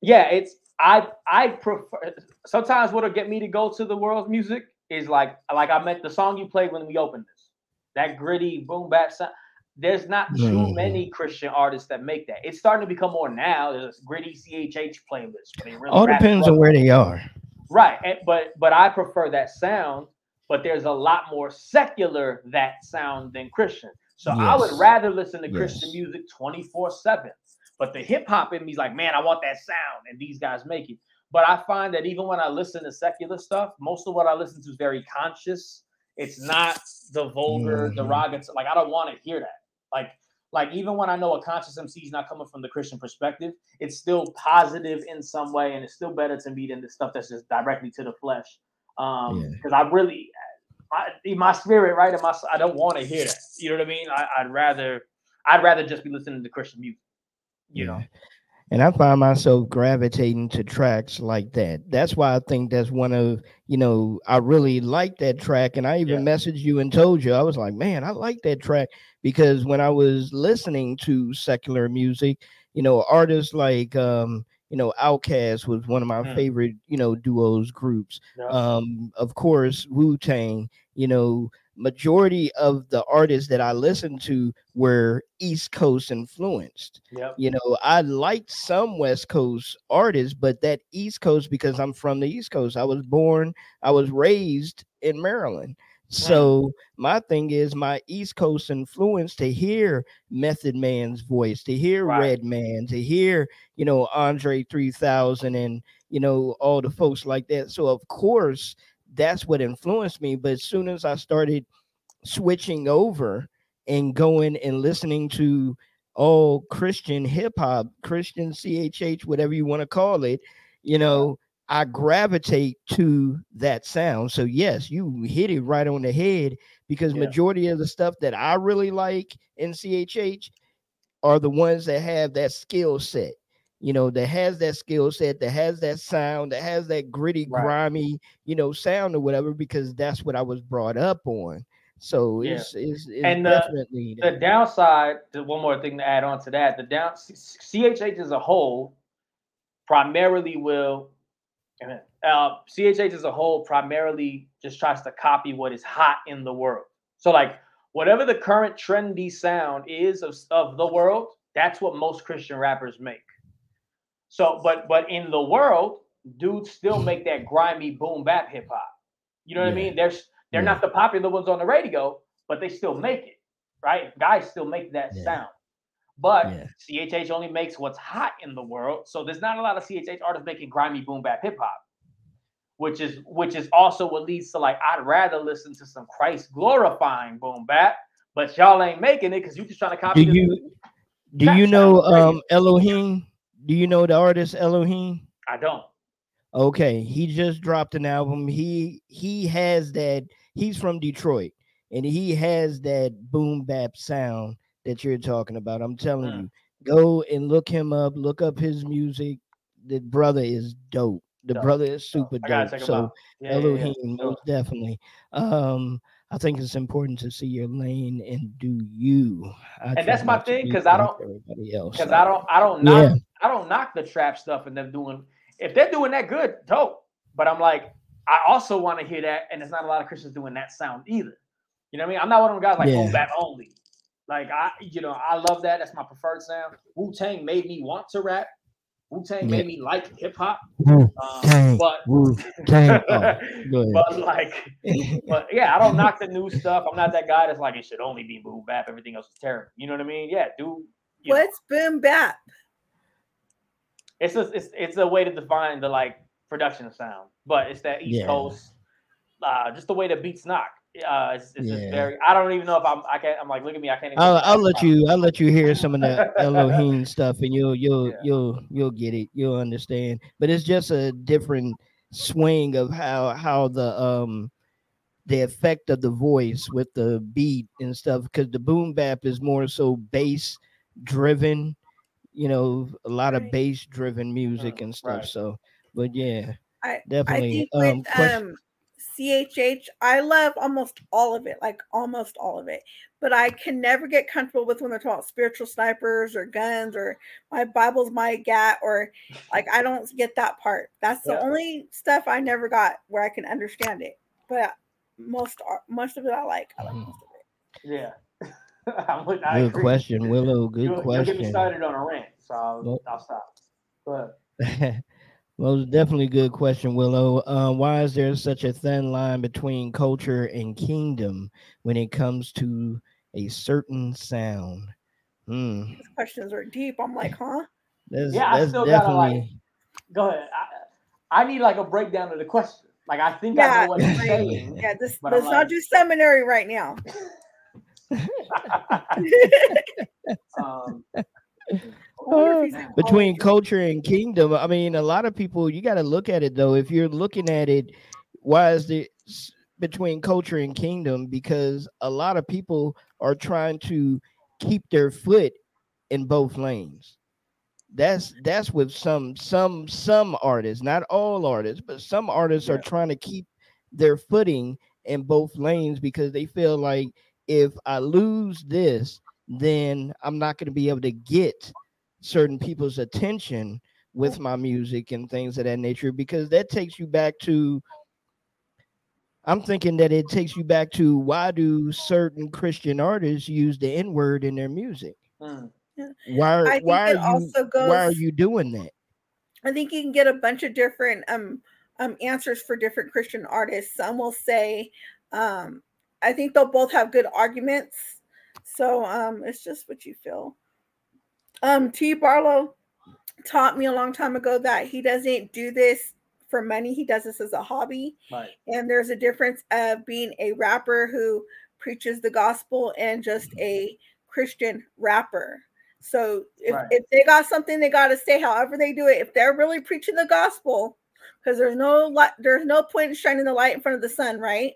yeah, it's, I, I prefer, sometimes what'll get me to go to the world's music is like, like I meant the song you played when we opened this, that gritty boom bap sound. There's not too many Christian artists that make that. It's starting to become more now. There's a gritty C H H playlist. Really all depends on where they are. Right. And, but but I prefer that sound. But there's a lot more secular that sound than Christian. So yes. I would rather listen to yes. Christian music twenty-four seven. But the hip hop in me is like, man, I want that sound. And these guys make it. But I find that even when I listen to secular stuff, most of what I listen to is very conscious. It's not the vulgar, mm-hmm. derogatory. Like, I don't want to hear that. Like, like even when I know a conscious M C is not coming from the Christian perspective, it's still positive in some way, and it's still better to me than the stuff that's just directly to the flesh. Um, because yeah. I really, I, in my spirit, right, in my, I don't want to hear that. You know what I mean? I, I'd rather, I'd rather just be listening to Christian music. You yeah. know. And I find myself gravitating to tracks like that. That's why I think that's one of, you know, I really like that track. And I even yeah. messaged you and told you, I was like, man, I like that track. Because when I was listening to secular music, you know, artists like, um, you know, Outkast was one of my mm. favorite, you know, duos, groups. Yeah. Um, of course, Wu-Tang, you know, majority of the artists that I listened to were East Coast influenced. Yep. You know, I liked some West Coast artists, but that East Coast, because I'm from the East Coast, I was born, I was raised in Maryland. So my thing is my East Coast influence to hear Method Man's voice, to hear right. Red Man, to hear, you know, Andre three thousand and, you know, all the folks like that. So of course, that's what influenced me. But as soon as I started switching over and going and listening to all Christian hip hop, Christian C H H, whatever you want to call it, you know, I gravitate to that sound. So yes, you hit it right on the head, because yeah. majority of the stuff that I really like in C H H are the ones that have that skill set, you know, that has that skill set, that has that sound, that has that gritty, right. grimy, you know, sound or whatever, because that's what I was brought up on. So yeah. it's, it's, it's and the, definitely. The downside, one more thing to add on to that, the down C H H as a whole primarily will, Uh, C H H as a whole primarily just tries to copy what is hot in the world. So like whatever the current trendy sound is of, of the world, that's what most Christian rappers make. So, but but in the world, dudes still make that grimy boom bap hip hop. You know what yeah. I mean? They're they're yeah. not the popular ones on the radio, but they still make it, right? Guys still make that yeah. sound. But yeah. C H H only makes what's hot in the world, so there's not a lot of C H H artists making grimy boom bap hip hop, which is which is also what leads to like I'd rather listen to some Christ glorifying boom bap, but y'all ain't making it because you just trying to copy. Do you do you know um, Elohim? Do you know the artist Elohim? I don't. Okay, he just dropped an album. He he has that. He's from Detroit, and he has that boom bap sound that you're talking about. I'm telling mm. you, go and look him up. Look up his music. The brother is dope. The dope. brother is super dope. So yeah, Elohim, yeah, yeah. most definitely. Um, I think it's important to see your lane and do you. I and that's my thing, because I don't, because I don't, I don't knock, yeah. I don't knock the trap stuff and them doing. If they're doing that good, dope. But I'm like, I also want to hear that, and there's not a lot of Christians doing that sound either. You know what I mean? I'm not one of them guys like boom yeah. bap only. Like, I, you know, I love that. That's my preferred sound. Wu-Tang made me want to rap. Wu-Tang yeah. made me like hip-hop. Um, but, oh, but, like, but, yeah, I don't knock the new stuff. I'm not that guy that's like, it should only be boom bap. Everything else is terrible. You know what I mean? Yeah, dude. What's boom bap? It's a, it's, it's a way to define the, like, production sound. But it's that East yeah. Coast, uh, just the way the beats knock. Uh, it's, it's yeah. just very. I don't even know if I'm. I can't. I'm like, look at me. I can't. Even I'll, I'll let you. I'll let you hear some of the Elohim stuff, and you'll you'll yeah. you'll you'll get it. You'll understand. But it's just a different swing of how how the um the effect of the voice with the beat and stuff. Because the boom bap is more so bass driven. You know, a lot of bass driven music and stuff. Right. So, but yeah, I, definitely. I think with, um, um C H H, I love almost all of it, like almost all of it, but I can never get comfortable with when they're talking about spiritual snipers or guns or my Bible's my gat, or like I don't get that part. That's the yeah. only stuff I never got where I can understand it. But most most of it I like. I like most of it. Yeah. I'm with, I good agree. question, Willow. Good you'll, question. You'll get me started on a rant, so I'll, well, I'll stop. But. Well, definitely a good question, Willow. Uh, why is there such a thin line between culture and kingdom when it comes to a certain sound? Mm. These questions are deep. I'm like, huh? That's, yeah, that's I still definitely... gotta like. Go ahead. I, I need like a breakdown of the question. Like, I think yeah, I know what you're saying. Yeah, this, let's like... not do seminary right now. um, Between culture and kingdom, I mean, a lot of people, you got to look at it though. If you're looking at it, why is it between culture and kingdom? Because a lot of people are trying to keep their foot in both lanes. That's that's with some some some artists, not all artists, but some artists yeah. are trying to keep their footing in both lanes because they feel like if I lose this, then I'm not going to be able to get certain people's attention with my music and things of that nature, because that takes you back to, I'm thinking that it takes you back to why do certain Christian artists use the N-word in their music? Mm. Why, I think why, it are also you, goes, why are you doing that? I think you can get a bunch of different um, um answers for different Christian artists. Some will say, um, I think they'll both have good arguments. So um, it's just what you feel. Um, T. Barlow taught me a long time ago that he doesn't do this for money. He does this as a hobby. Right. And there's a difference of being a rapper who preaches the gospel and just a Christian rapper. So if, right. if they got something, they got to say, however they do it. If they're really preaching the gospel, because there's no light, there's no point in shining the light in front of the sun, right?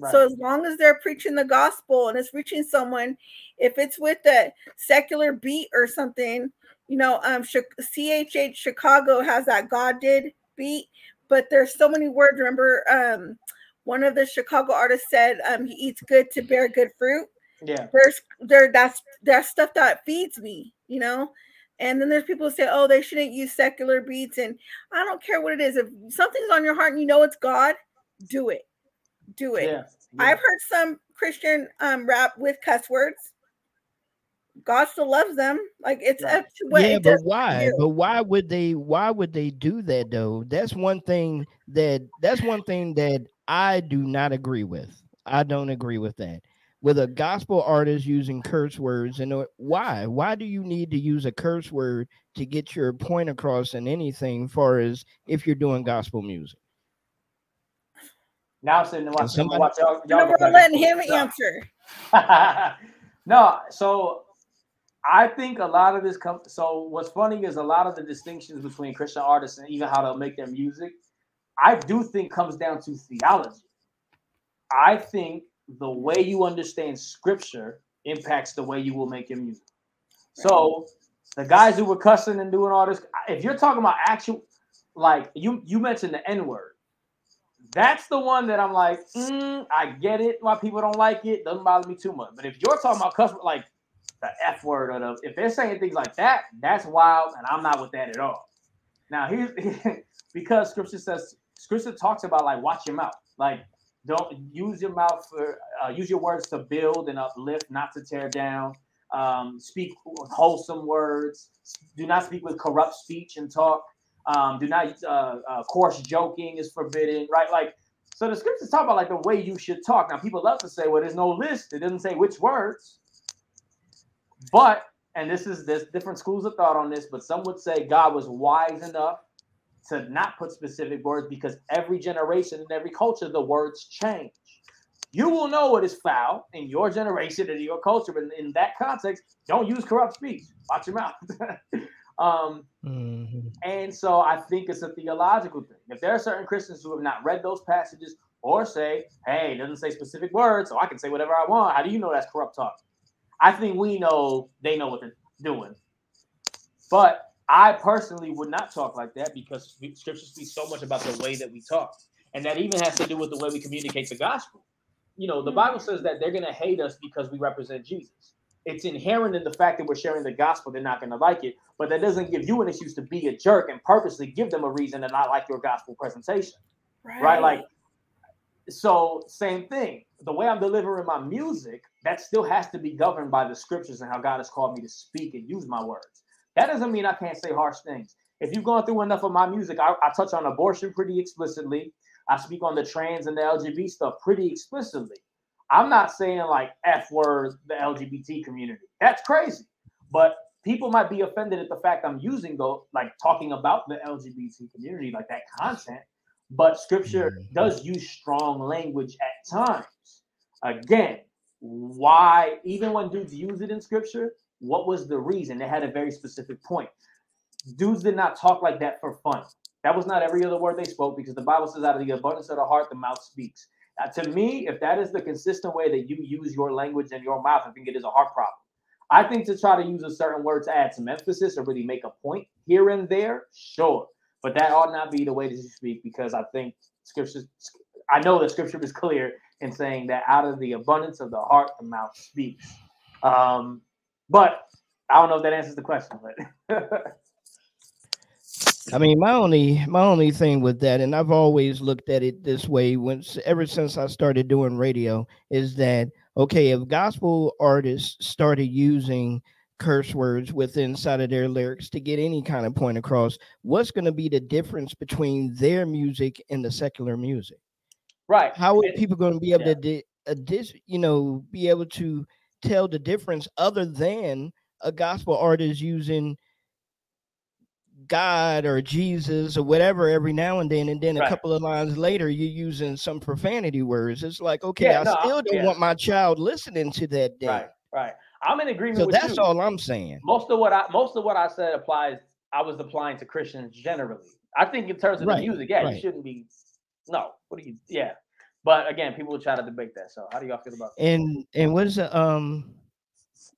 Right. So as long as they're preaching the gospel and it's reaching someone, if it's with a secular beat or something, you know, um, C H H Chicago has that God did beat, but there's so many words. Remember, um, one of the Chicago artists said, um, he eats good to bear good fruit. Yeah. There's there that's that's stuff that feeds me, you know. And then there's people who say, oh, they shouldn't use secular beats. And I don't care what it is. If something's on your heart and you know it's God, do it. Do it. Yeah, yeah. I've heard some Christian um rap with cuss words. God still loves them. Like it's right. up to what. Yeah, it but why? But why would they? Why would they do that though? That's one thing that. That's one thing that I do not agree with. I don't agree with that. With a gospel artist using curse words, and why? Why do you need to use a curse word to get your point across in anything, as far as if you're doing gospel music? Now I'm sitting and watching. Somebody, watch y'all, y'all we're letting him answer. No, so I think a lot of this comes. So what's funny is a lot of the distinctions between Christian artists and even how they'll make their music, I do think comes down to theology. I think the way you understand scripture impacts the way you will make your music. Right. So the guys who were cussing and doing all this, if you're talking about actual, like you, you mentioned the N-word. That's the one that I'm like, mm, I get it. Why people don't like it. Doesn't bother me too much. But if you're talking about customer, like the F word or the, if they're saying things like that, that's wild. And I'm not with that at all. Now here's because scripture says, scripture talks about like, watch your mouth. Like don't use your mouth for, uh, use your words to build and uplift, not to tear down. Um, speak wholesome words. Do not speak with corrupt speech and talk. Um, do not, uh, uh, coarse joking is forbidden, right? Like, so the scriptures talk about like the way you should talk. Now people love to say, well, there's no list. It doesn't say which words, but, and this is, there's different schools of thought on this, but some would say God was wise enough to not put specific words because every generation and every culture, the words change. You will know what is foul in your generation and in your culture, but in that context, don't use corrupt speech. Watch your mouth. Um, mm-hmm. And so I think it's a theological thing. If there are certain Christians who have not read those passages or say, hey, it doesn't say specific words, so I can say whatever I want. How do you know that's corrupt talk? I think we know they know what they're doing. But I personally would not talk like that because scripture speaks so much about the way that we talk. And that even has to do with the way we communicate the gospel. You know, the Bible says that they're going to hate us because we represent Jesus. It's inherent in the fact that we're sharing the gospel. They're not going to like it, but that doesn't give you an excuse to be a jerk and purposely give them a reason to not like your gospel presentation, right? right? Like, so same thing. The way I'm delivering my music, that still has to be governed by the scriptures and how God has called me to speak and use my words. That doesn't mean I can't say harsh things. If you've gone through enough of my music, I, I touch on abortion pretty explicitly. I speak on the trans and the L G B T stuff pretty explicitly. I'm not saying like F words, the L G B T community. That's crazy. But people might be offended at the fact I'm using those, like talking about the L G B T community, like that content. But scripture mm-hmm. does use strong language at times. Again, why, even when dudes use it in scripture, what was the reason? They had a very specific point. Dudes did not talk like that for fun. That was not every other word they spoke because the Bible says out of the abundance of the heart, the mouth speaks. Uh, to me, if that is the consistent way that you use your language and your mouth, I think it is a heart problem. I think to try to use a certain word to add some emphasis or really make a point here and there, sure. But that ought not be the way that you speak because I think scripture, I know that scripture is clear in saying that out of the abundance of the heart, the mouth speaks. Um, but I don't know if that answers the question. But I mean, my only my only thing with that, and I've always looked at it this way when, ever since I started doing radio, is that, okay, if gospel artists started using curse words within inside of their lyrics to get any kind of point across, what's going to be the difference between their music and the secular music? Right. How are people going to be able yeah. to, di- a dis, you know, be able to tell the difference other than a gospel artist using God or Jesus or whatever every now and then, and then right. a couple of lines later you're using some profanity words. It's like, okay, yeah, I no, still don't yeah. want my child listening to that thing. Right, right. I'm in agreement. So with that's you. all I'm saying. Most of what I most of what I said applies. I was applying to Christians generally. I think in terms of right, the music, yeah, right. you shouldn't be. No, what do you? Yeah, but again, people will try to debate that. So how do y'all feel about that? And and what is um,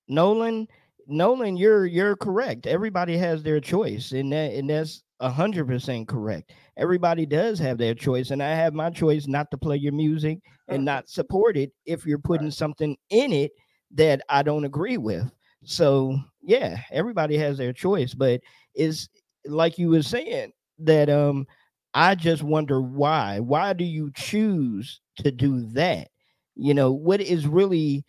Nolan? Nolan, you're you're correct. Everybody has their choice, and that and that's a hundred percent correct. Everybody does have their choice, and I have my choice not to play your music and not support it if you're putting right. something in it that I don't agree with. So yeah, everybody has their choice, but it's like you were saying that um I just wonder why. Why do you choose to do that? You know, what is really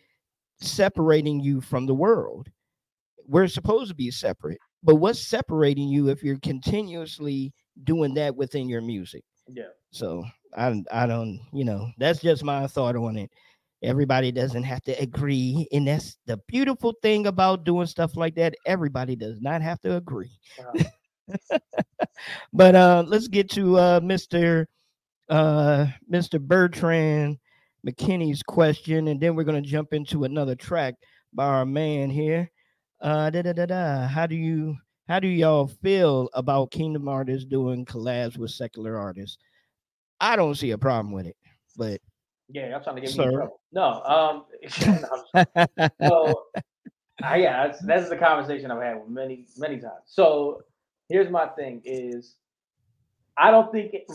separating you from the world? We're supposed to be separate, but what's separating you if you're continuously doing that within your music? Yeah. So I, I don't, you know, that's just my thought on it. Everybody doesn't have to agree. And that's the beautiful thing about doing stuff like that. Everybody does not have to agree. Yeah. But uh, let's get to uh, Mister Uh, Mister Bertrand McKinney's question. And then we're going to jump into another track by our man here. Uh, da, da, da, da. How do you, how do y'all feel about Kingdom artists doing collabs with secular artists? I don't see a problem with it, but yeah, I'm trying to get me in trouble. No, um, so I, yeah, that's, that's the conversation I've had with many, many times. So here's my thing: is I don't think it,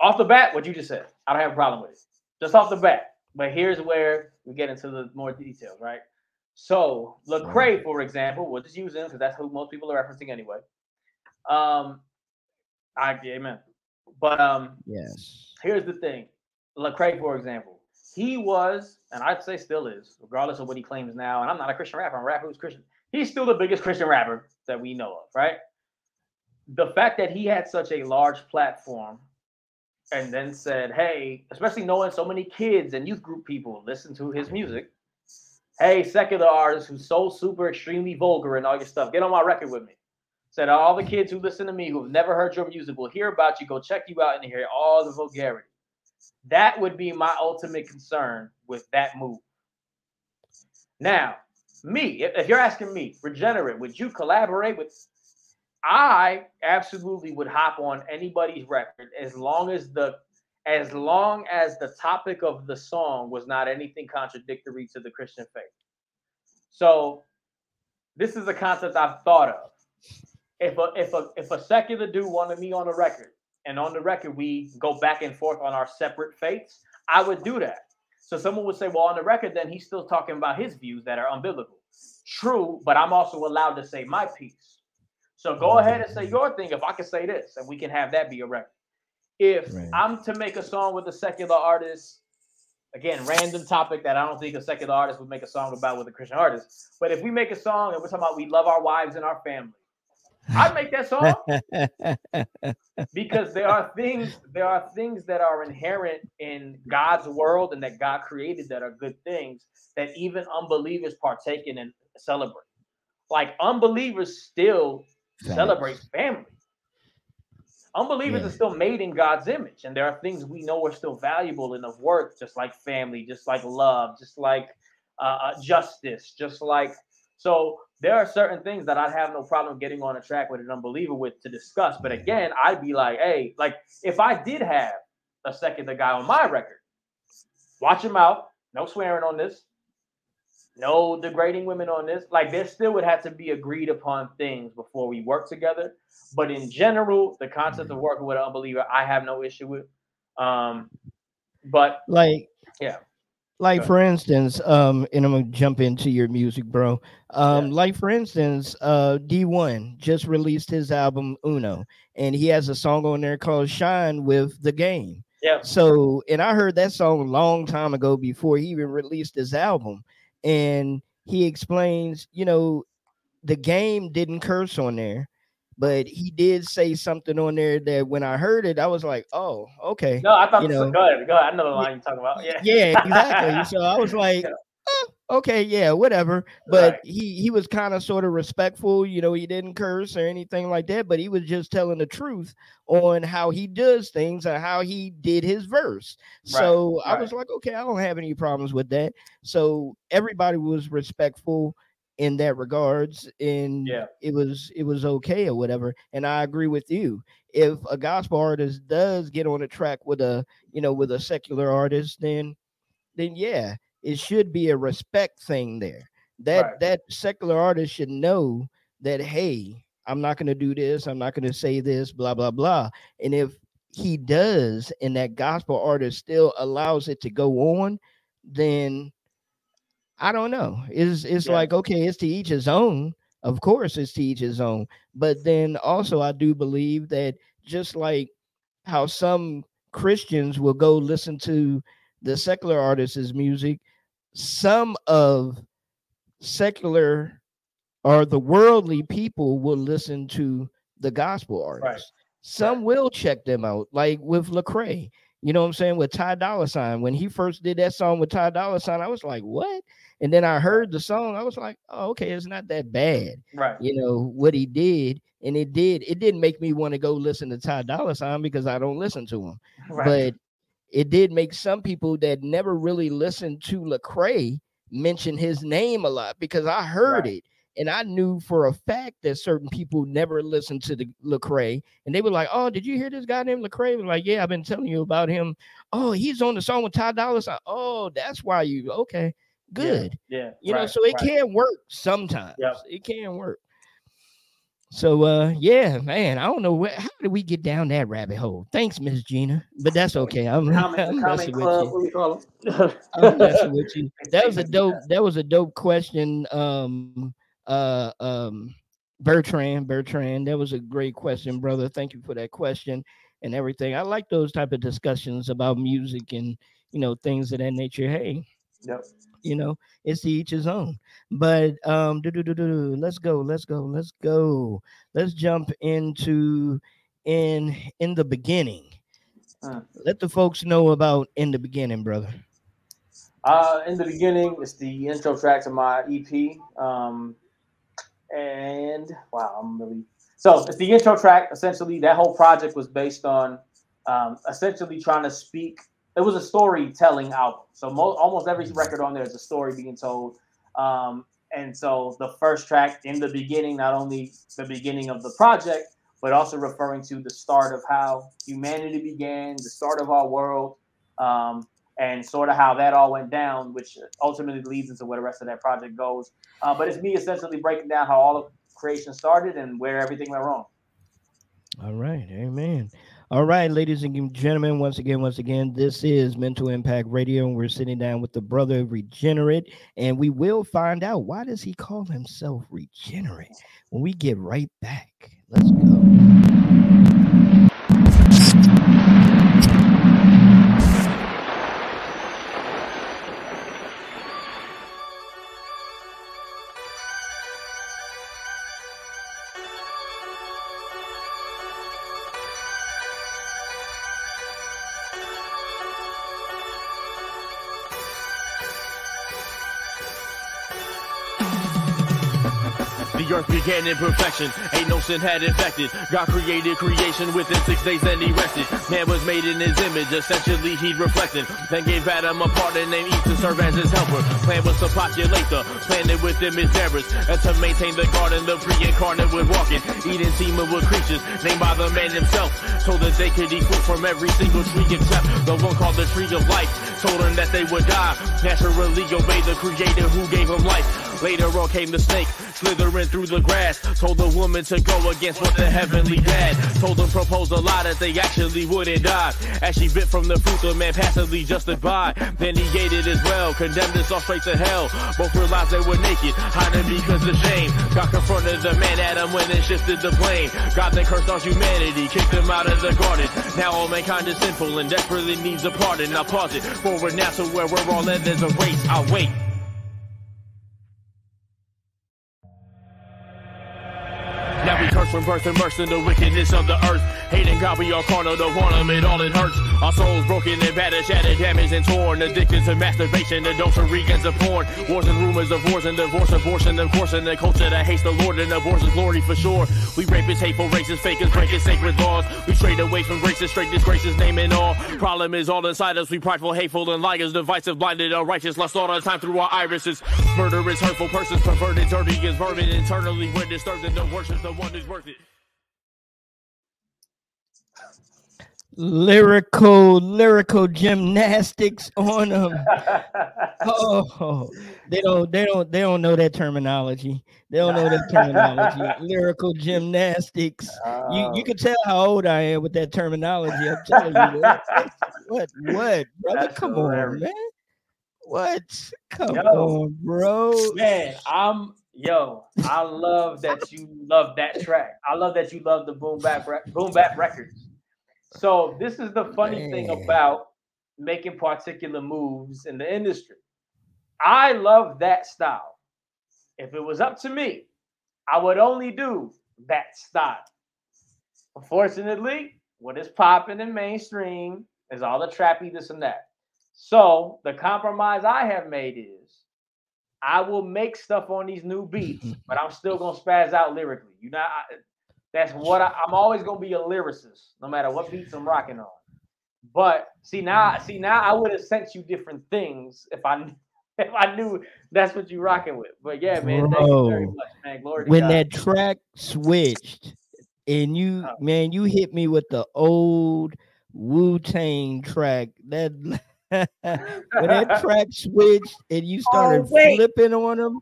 off the bat what you just said, I don't have a problem with it, just off the bat. But here's where we get into the more details, right? So Lecrae, for example, we'll just use him because that's who most people are referencing anyway. Um, I amen. But um, yes. Here's the thing. Lecrae, for example, he was, and I'd say still is, regardless of what he claims now, and I'm not a Christian rapper, I'm a rapper who's Christian. He's still the biggest Christian rapper that we know of, right? The fact that he had such a large platform and then said, hey, especially knowing so many kids and youth group people listen to his music, hey, secular artists who's so super extremely vulgar and all your stuff, get on my record with me. Said all the kids who listen to me who've never heard your music will hear about you, go check you out and hear all the vulgarity. That would be my ultimate concern with that move. Now, me, if you're asking me, Regenerate, would you collaborate with? I absolutely would hop on anybody's record as long as the as long as the topic of the song was not anything contradictory to the Christian faith. So this is a concept I've thought of. If a if a if a secular dude wanted me on a record, and on the record we go back and forth on our separate faiths, I would do that. So someone would say, well, on the record, then he's still talking about his views that are unbiblical. True, but I'm also allowed to say my piece. So go ahead and say your thing if I can say this, and we can have that be a record. If right. I'm to make a song with a secular artist, again, random topic that I don't think a secular artist would make a song about with a Christian artist. But if we make a song and we're talking about we love our wives and our family, I'd make that song because there are things there are things that are inherent in God's world and that God created that are good things that even unbelievers partake in and celebrate. Like unbelievers still Thanks. celebrate family. Unbelievers yeah. are still made in God's image, and there are things we know are still valuable and of worth, just like family, just like love, just like uh, justice, just like so. There are certain things that I'd have no problem getting on a track with an unbeliever with to discuss. But again, I'd be like, hey, like if I did have a secular guy on my record, watch him out. No swearing on this. No degrading women on this. Like there still would have to be agreed upon things before we work together. But in general, the concept of working with an unbeliever, I have no issue with. Um, but like, yeah. Like, for instance, um, and I'm going to jump into your music, bro. Um, yeah. Like, for instance, uh, D one just released his album, Uno, and he has a song on there called Shine with The Game. Yeah. So, and I heard that song a long time ago before he even released his album. And he explains, you know, The Game didn't curse on there, but he did say something on there that when I heard it, I was like, "Oh, okay." No, I thought you know, go ahead, go ahead. I know the line you're talking about. Yeah, yeah, exactly. So I was like, eh, "Okay, yeah, whatever." But right. he he was kind of sort of respectful, you know. He didn't curse or anything like that, but he was just telling the truth on how he does things and how he did his verse. So right. Right. I was like, "Okay, I don't have any problems with that." So everybody was respectful in that regards, and yeah. it was it was okay or whatever. And I agree with you. If a gospel artist does get on a track with a you know with a secular artist, then then yeah, it should be a respect thing there. That right. that secular artist should know that, hey, I'm not going to do this, I'm not going to say this, blah blah blah. And if he does, and that gospel artist still allows it to go on, then I don't know. It's, it's yeah. like, okay, it's to each his own. Of course, it's to each his own. But then also I do believe that just like how some Christians will go listen to the secular artists' music, some of secular or the worldly people will listen to the gospel artists. Right. Some will check them out, like with Lecrae. You know what I'm saying? With Ty Dolla Sign. When he first did that song with Ty Dolla Sign, I was like, what? And then I heard the song. I was like, oh, okay, it's not that bad. Right. You know, what he did. And it did. It didn't make me want to go listen to Ty Dolla Sign because I don't listen to him. Right. But it did make some people that never really listened to Lecrae mention his name a lot because I heard right. it. And I knew for a fact that certain people never listened to the Lecrae, and they were like, "Oh, did you hear this guy named Lecrae?" We're like, "Yeah, I've been telling you about him." "Oh, he's on the song with Ty Dolla Sign." "Oh, that's why you okay? Good, yeah." yeah you right, know, so it right. can work sometimes. Yep. It can work. So, uh, yeah, man, I don't know where, how did we get down that rabbit hole? Thanks, Miss Gina, but that's okay. I'm, comment, I'm messing club, with you. I'm messing with you. That was a dope. That was a dope question. Um. Uh, um, Bertrand, Bertrand, that was a great question, brother. Thank you for that question and everything. I like those type of discussions about music and, you know, things of that nature. Hey, yep. you know, it's to each his own. But um, let's go, let's go, let's go. Let's jump into in in the beginning. Uh, Let the folks know about In the Beginning, brother. Uh, in the Beginning is the intro track to my E P. Um, And wow, I'm really so it's the intro track. Essentially, that whole project was based on um, essentially trying to speak. It was a storytelling album. So mo- almost every record on there is a story being told. Um, and so the first track, In the Beginning, not only the beginning of the project, but also referring to the start of how humanity began, the start of our world, um, and sort of how that all went down, which ultimately leads into where the rest of that project goes. Uh, but it's me essentially breaking down how all of creation started and where everything went wrong. All right. Amen. All right, ladies and gentlemen, once again, once again, this is Mental Impact Radio, and we're sitting down with the brother Regenerate, and we will find out why does he call himself Regenerate when we get right back. Let's go. Began in perfection, ain't no sin had infected. God created creation within six days and he rested. Man was made in his image, essentially he reflected. Then gave Adam a partner named Eve to serve as his helper. Plan was to populate the planet with image bearers, and to maintain the garden, the pre-incarnate would walk in. Eden teeming with creatures named by the man himself, so that they could eat fruit from every single tree except the one called the tree of life. Told them that they would die, naturally obeyed the creator who gave him life. Later on came the snake, slithering through the grass, told the woman to go against what the heavenly dad told them, proposed a lie that they actually wouldn't die. As she bit from the fruit, the man passively justified. Then he ate it as well, condemned us all straight to hell. Both realized they were naked, hiding because of shame. God confronted the man, Adam went and shifted the blame. God then cursed all humanity, kicked them out of the garden. Now all mankind is sinful and desperately needs a pardon. Now pause it, forward now to where we're all at, there's a race, I'll wait. Now we curse from birth, immersed in the wickedness of the earth. Hating God, we all carnal, the ornament, all it hurts. Our souls broken and battered, shattered, damaged and torn. Addicted to masturbation, adultery, and to porn. Wars and rumors of wars and divorce, abortion, of course. And a culture that hates the Lord and abortion's glory for sure. We rapists, hateful races, fakers, breaking sacred laws. We strayed away from graces, straight disgraces, name and all. Problem is all inside us, we prideful, hateful, and liars. Divisive, blinded, unrighteous, lost all our time through our irises. Murderous, hurtful persons, perverted, dirty as vermin. Internally, we're disturbed and don't worship the one who's worth it. Lyrical, lyrical gymnastics on them. Oh, they don't, they don't, they don't know that terminology. They don't know that terminology. Lyrical gymnastics. Oh. You, you can tell how old I am with that terminology. I'm telling you, what, what, what brother? That's come hilarious. On, man. What? Come yo, on, bro. Man, I'm. Yo, I love that you love that track. I love that you love the boom bap re- boom bap records. So this is the funny Man. Thing about making particular moves in the industry. I love that style. If it was up to me, I would only do that style. Unfortunately, what is popping in mainstream is all the trappy this and that. So the compromise I have made is I will make stuff on these new beats, but I'm still going to spazz out lyrically. You know, I, that's what I, I'm always going to be a lyricist, no matter what beats I'm rocking on. But see now, see now, I would have sent you different things if I if I knew that's what you rocking with. But yeah, man, thank Bro, you very much, man. Glory to when God. That track switched, and you, oh. man, you hit me with the old Wu-Tang track. That when that track switched, and you started oh, flipping on them.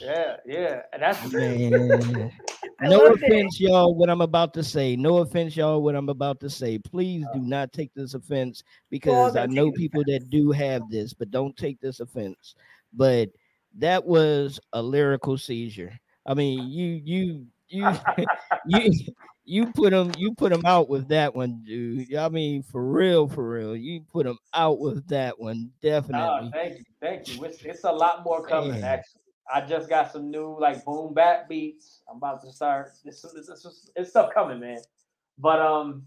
Yeah, yeah, that's man. No offense, it. y'all, what I'm about to say. No offense, y'all, what I'm about to say. Please do not take this offense, because well, I know people that do have this, but don't take this offense. But that was a lyrical seizure. I mean, you, you, you, you, you put them, you put them out with that one, dude. I mean, for real, for real, you put them out with that one, definitely. Oh, thank you, thank you. It's, it's a lot more coming, man. Actually. I just got some new like boom bat beats. I'm about to start. This is it's stuff coming, man. But um,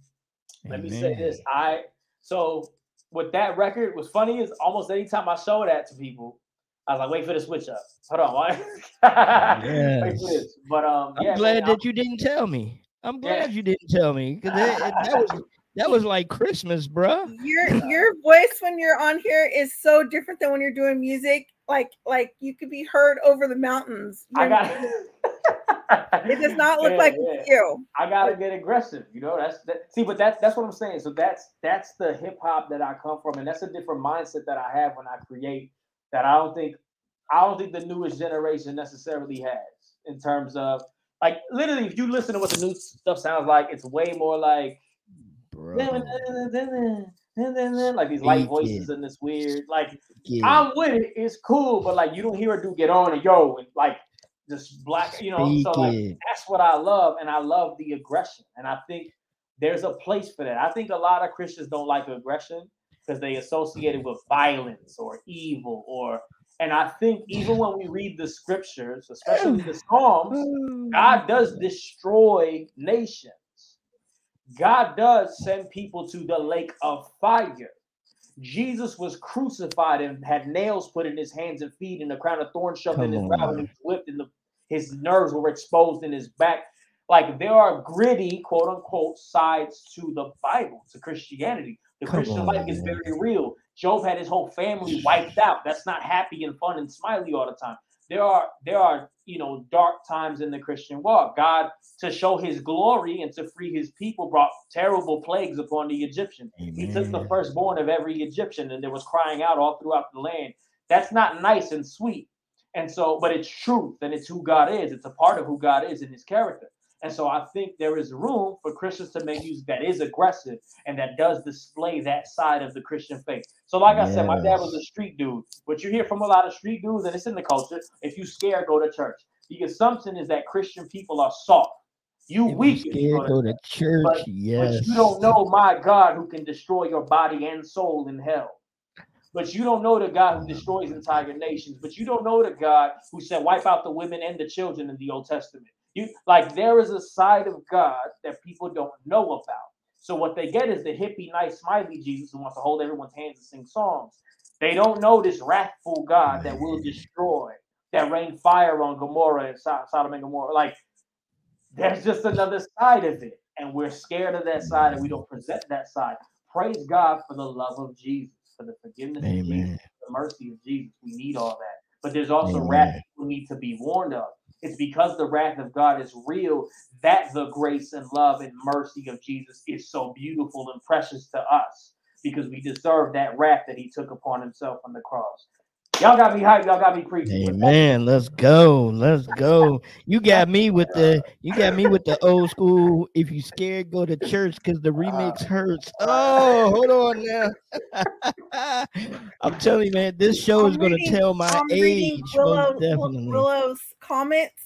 let Amen. me say this. I so with that record, what's funny is almost anytime I show that to people, I was like, wait for the switch up. Hold on, yes. wait for this. But um, I'm yeah, glad man, that I'm, you didn't tell me. I'm glad yeah. you didn't tell me, because that, that was. That was like Christmas, bro. Your your voice when you're on here is so different than when you're doing music. Like like you could be heard over the mountains. You I got it. Does not look yeah, like yeah. you. I gotta get aggressive, you know. That's that. See, but that's that's what I'm saying. So that's that's the hip hop that I come from, and that's a different mindset that I have when I create. That I don't think I don't think the newest generation necessarily has in terms of like literally. If you listen to what the new stuff sounds like, it's way more like. Like these light voices and this weird, like yeah. I'm with it, it's cool, but like you don't hear a dude get on and yo, and like just black, you know. So like that's what I love, and I love the aggression, and I think there's a place for that. I think a lot of Christians don't like aggression because they associate it with violence or evil, or and I think even when we read the scriptures, especially the Psalms, God does destroy nations. God does send people to the lake of fire. Jesus was crucified and had nails put in his hands and feet, and a crown of thorns shoved in his brow, and he was whipped, and the, his nerves were exposed in his back. Like there are gritty, quote unquote, sides to the Bible, to Christianity. The Come Christian on, life man. is very real. Job had his whole family wiped out. That's not happy and fun and smiley all the time. There are there are you know dark times in the Christian walk. God, to show his glory and to free his people, brought terrible plagues upon the Egyptians. Amen. He took the firstborn of every Egyptian, and there was crying out all throughout the land. That's not nice and sweet. And so, but it's truth, and it's who God is. It's a part of who God is in his character. And so I think there is room for Christians to make music that is aggressive and that does display that side of the Christian faith. So like yes. I said, my dad was a street dude. What you hear from a lot of street dudes, and it's in the culture, if you scared, go to church. The assumption is that Christian people are soft. You if weak if you go to, go to church, but, yes. but you don't know my God who can destroy your body and soul in hell. But you don't know the God who destroys entire nations. But you don't know the God who said, wipe out the women and the children in the Old Testament. You, like there is a side of God that people don't know about. So what they get is the hippie, nice, smiley Jesus who wants to hold everyone's hands and sing songs. They don't know this wrathful God that will destroy, that rained fire on Gomorrah and so- Sodom and Gomorrah. Like there's just another side of it, and we're scared of that side, and we don't present that side. Praise God for the love of Jesus, for the forgiveness Amen. of Jesus, for the mercy of Jesus. We need all that, but there's also Amen. wrath we need to be warned of. It's because the wrath of God is real that the grace and love and mercy of Jesus is so beautiful and precious to us, because we deserve that wrath that he took upon himself on the cross. Y'all got me hyped. Y'all got me preaching. Amen. Let's go. Let's go. You got me with the you got me with the old school. If you scared, go to church, because the remix hurts. Oh, hold on now. I'm telling you, man, this show is going to tell my I'm age. Willow, Willow's comments.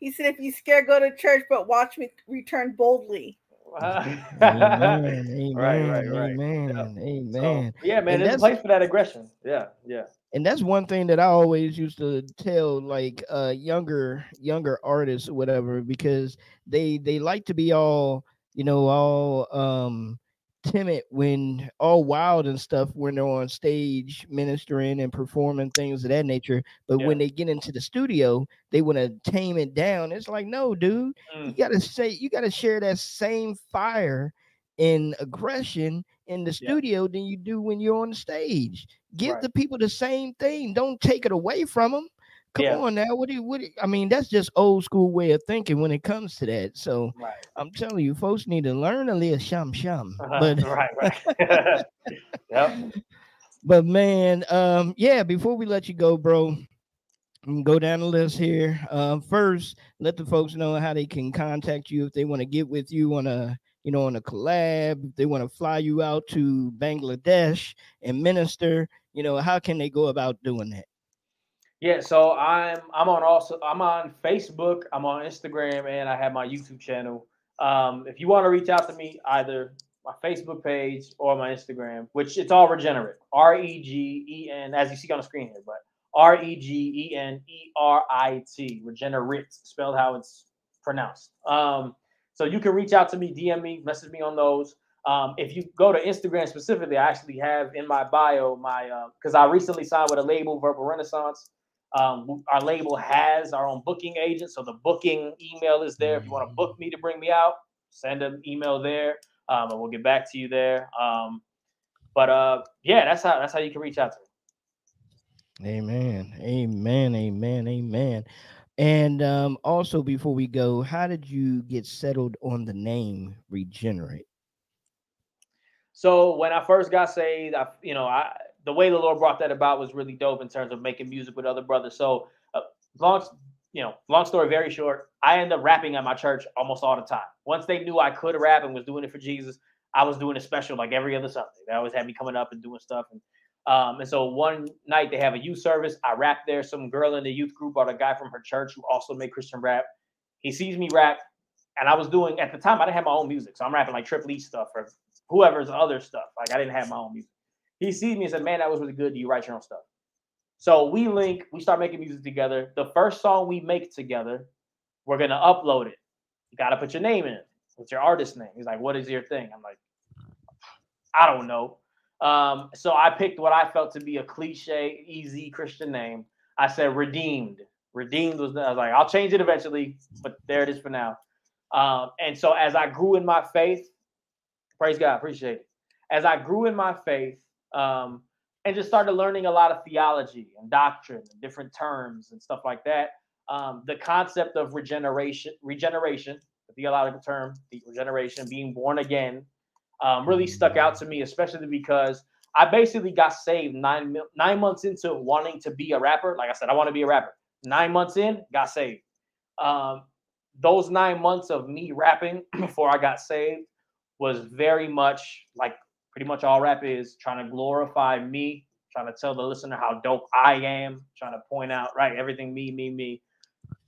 He said, "If you scared, go to church, but watch me return boldly." Amen, amen, right, right, right. Amen, yeah. Amen. So, yeah, man. And there's a place for that aggression. Yeah, yeah. And that's one thing that I always used to tell like uh, younger younger artists or whatever, because they they like to be all you know, all um, timid when all wild and stuff when they're on stage ministering and performing things of that nature. But yeah. when they get into the studio, they want to tame it down. It's like, no, dude, mm. you gotta say, you gotta share that same fire and aggression in the studio yeah. than you do when you're on the stage. Give right. the people the same thing. Don't take it away from them. Come yeah. on now. What do you, what do you, I mean, that's just old school way of thinking when it comes to that. So right. I'm telling you, folks need to learn a little shum shum. Uh-huh. But right, right. yep. But man, um, yeah, before we let you go, bro, go down the list here. Um, uh, first, let the folks know how they can contact you if they want to get with you on a, you know, on a collab, if they want to fly you out to Bangladesh and minister, you know, how can they go about doing that? Yeah, so I'm I'm on also I'm on Facebook, I'm on Instagram, and I have my YouTube channel. Um, if you want to reach out to me, either my Facebook page or my Instagram, which it's all Regenerate, R E G E N, as you see on the screen here, but R E G E N E R I T, Regenerate, spelled how it's pronounced. Um, so you can reach out to me, D M me, message me on those. Um, if you go to Instagram specifically, I actually have in my bio my uh, because I recently signed with a label, Verbal Renaissance. Um, our label has our own booking agent, so the booking email is there. If you want to book me to bring me out, send an email there, um, and we'll get back to you there. Um, but uh, yeah, that's how that's how you can reach out to me. Amen, amen, amen, amen. And um, also, before we go, how did you get settled on the name Regenerate? So when I first got saved, I, you know, I. the way the Lord brought that about was really dope in terms of making music with other brothers. So uh, long, you know, long story very short, I ended up rapping at my church almost all the time. Once they knew I could rap and was doing it for Jesus, I was doing a special like every other Sunday. They always had me coming up and doing stuff. And um, and so one night they have a youth service. I rap there. Some girl in the youth group brought a guy from her church who also made Christian rap. He sees me rap, and I was doing, at the time, I didn't have my own music. So I'm rapping like Trip Lee stuff or whoever's other stuff. Like I didn't have my own music. He sees me and said, man, that was really good. Do you write your own stuff? So we link, we start making music together. The first song we make together, we're going to upload it. You got to put your name in it. What's your artist name? He's like, what is your thing? I'm like, I don't know. Um, so I picked what I felt to be a cliche, easy Christian name. I said, Redeemed. Redeemed was, I was like, I'll change it eventually, but there it is for now. Um, and so as I grew in my faith, praise God, appreciate it. As I grew in my faith, Um, and just started learning a lot of theology and doctrine and different terms and stuff like that. Um, the concept of regeneration, regeneration, the theological term, the regeneration, being born again, um, really stuck out to me, especially because I basically got saved nine nine months into wanting to be a rapper. Like I said, I want to be a rapper. Nine months in, got saved. Um, those nine months of me rapping before I got saved was very much like, pretty much all rap is trying to glorify me, trying to tell the listener how dope I am, trying to point out, right, everything me, me, me.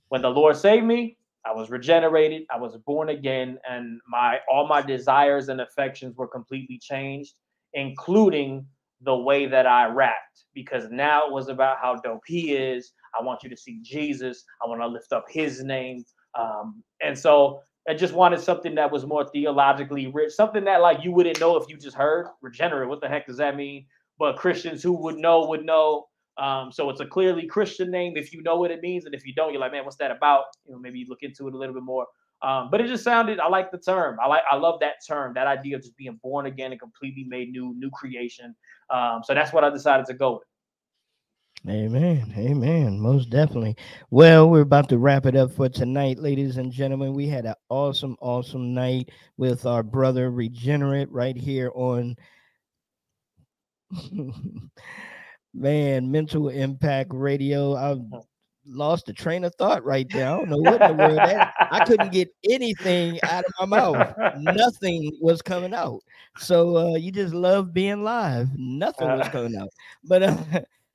When the Lord saved me, I was regenerated, I was born again, and my all my desires and affections were completely changed, including the way that I rapped, because now it was about how dope he is. I want you to see Jesus. I want to lift up his name. Um, and so I just wanted something that was more theologically rich, something that like you wouldn't know if you just heard Regenerate. What the heck does that mean? But Christians who would know would know. Um, so it's a clearly Christian name if you know what it means. And if you don't, you're like, man, what's that about? You know, maybe you look into it a little bit more. Um, but it just sounded, I like the term. I like, I love that term, that idea of just being born again and completely made new, new creation. Um, so that's what I decided to go with. Amen. Amen. Most definitely. Well, we're about to wrap it up for tonight, ladies and gentlemen. We had an awesome, awesome night with our brother Regenerate right here on man, Mental Impact Radio. I've lost the train of thought right there. I don't know what in the world that I couldn't get anything out of my mouth. Nothing was coming out. So uh, you just love being live. Nothing was coming out. But uh,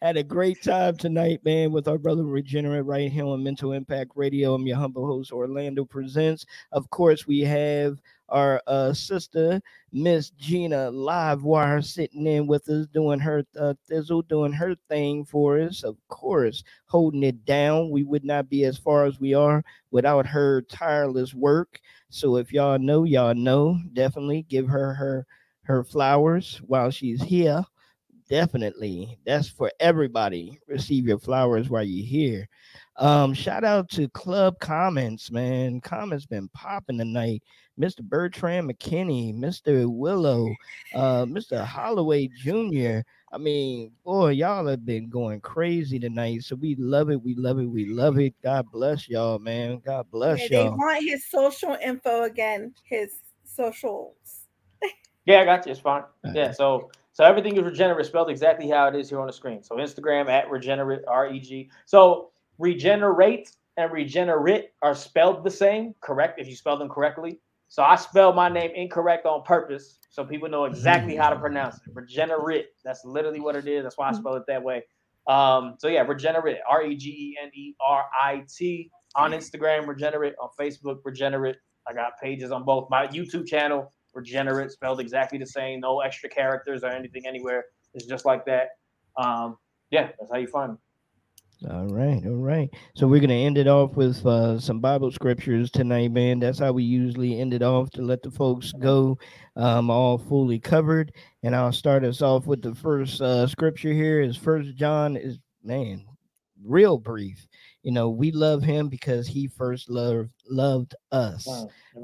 had a great time tonight, man, with our brother Regenerate right here on Mental Impact Radio. I'm your humble host, Orlando Presents. Of course, we have our uh, sister, Miss Gina Livewire, sitting in with us, doing her uh, thizzle, doing her thing for us, of course, holding it down. We would not be as far as we are without her tireless work. So if y'all know, y'all know, definitely give her her, her flowers while she's here. Definitely. That's for everybody. Receive your flowers while you're here. Um, shout out to Club Comments, man. Comments been popping tonight. Mister Bertrand McKinney, Mister Willow, uh, Mister Holloway Junior I mean, boy, y'all have been going crazy tonight. So we love it. We love it. We love it. God bless y'all, man. God bless yeah, y'all. They want his social info again, his socials. Yeah, I got you. It's fine. Yeah, so... So everything is Regenerate, spelled exactly how it is here on the screen. So Instagram at Regenerate, R E G. So Regenerate and Regenerate are spelled the same, correct, if you spell them correctly. So I spell my name incorrect on purpose so people know exactly how to pronounce it. Regenerate. That's literally what it is. That's why I spell it that way. Um, so yeah, Regenerate, R E G E N E R I T on Instagram, Regenerate, on Facebook, Regenerate. I got pages on both. My YouTube channel, Regenerate, spelled exactly the same, no extra characters or anything anywhere. It's just like that. Um, yeah, that's how you find them. All right, all right. So we're going to end it off with uh, some Bible scriptures tonight, man. That's how we usually end it off to let the folks go, um, all fully covered. And I'll start us off with the first uh, scripture here is First John is, man, real brief. You know, we love him because he first loved loved us.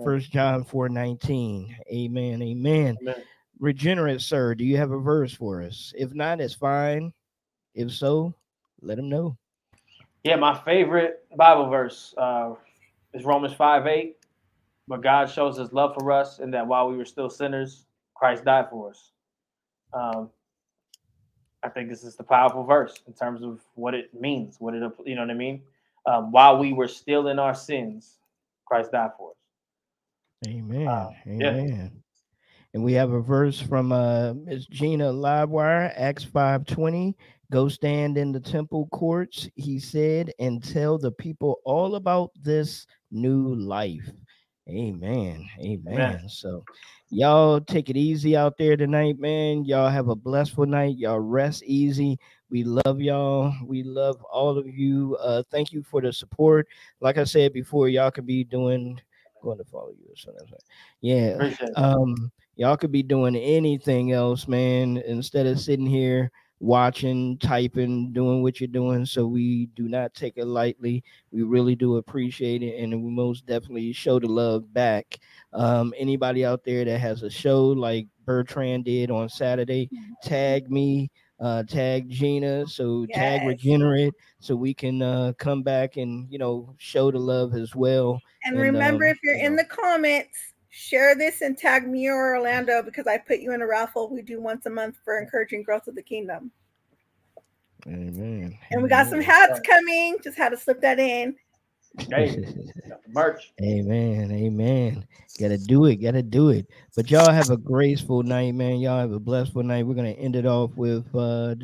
First John four nineteen. Amen. Amen. Amen. Regenerate, sir. Do you have a verse for us? If not, it's fine. If so, let him know. Yeah, my favorite Bible verse uh, is Romans five eight. But God shows his love for us and that while we were still sinners, Christ died for us. Um I think this is the powerful verse in terms of what it means, what it, you know what I mean? Um, while we were still in our sins, Christ died for us. Amen. Uh, Amen. Yeah. And we have a verse from uh, Miss Gina Livewire, Acts five twenty. Go stand in the temple courts, he said, and tell the people all about this new life. Amen. Amen. Amen. So y'all take it easy out there tonight, man. Y'all have a blessful night. Y'all rest easy. We love y'all. We love all of you. Uh, thank you for the support. Like I said before, y'all could be doing going to follow you or something. Yeah. Um, y'all could be doing anything else, man, instead of sitting here watching, typing, doing what you're doing. So we do not take it lightly. We really do appreciate it, and we most definitely show the love back. Um anybody out there that has a show like Bertrand did on Saturday, tag me, uh tag Gina, so yes. Tag Regenerate, so we can uh come back and, you know, show the love as well. And, and remember, um, if you're in the comments, share this and tag me or Orlando, because I put you in a raffle we do once a month for encouraging growth of the kingdom. Amen. And we got some hats coming. Just had to slip that in. Hey, merch. Amen. Amen. Gotta do it. Gotta do it. But y'all have a graceful night, man. Y'all have a blessful night. We're gonna end it off with uh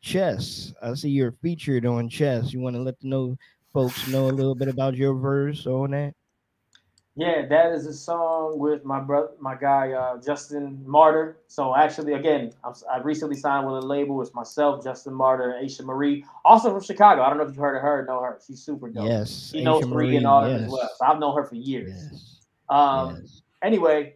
Chess. I see you're featured on Chess. You want to let the know folks know a little bit about your verse on that? Yeah, that is a song with my brother, my guy, uh, Justin Martyr. So actually, again, I'm, I recently signed with a label. It's myself, Justin Martyr, and Aisha Marie, also from Chicago. I don't know if you've heard of her or know her. She's super dope. Yes, she Aisha knows Marie and all yes. that as well. So I've known her for years. Yes. Um, yes. Anyway,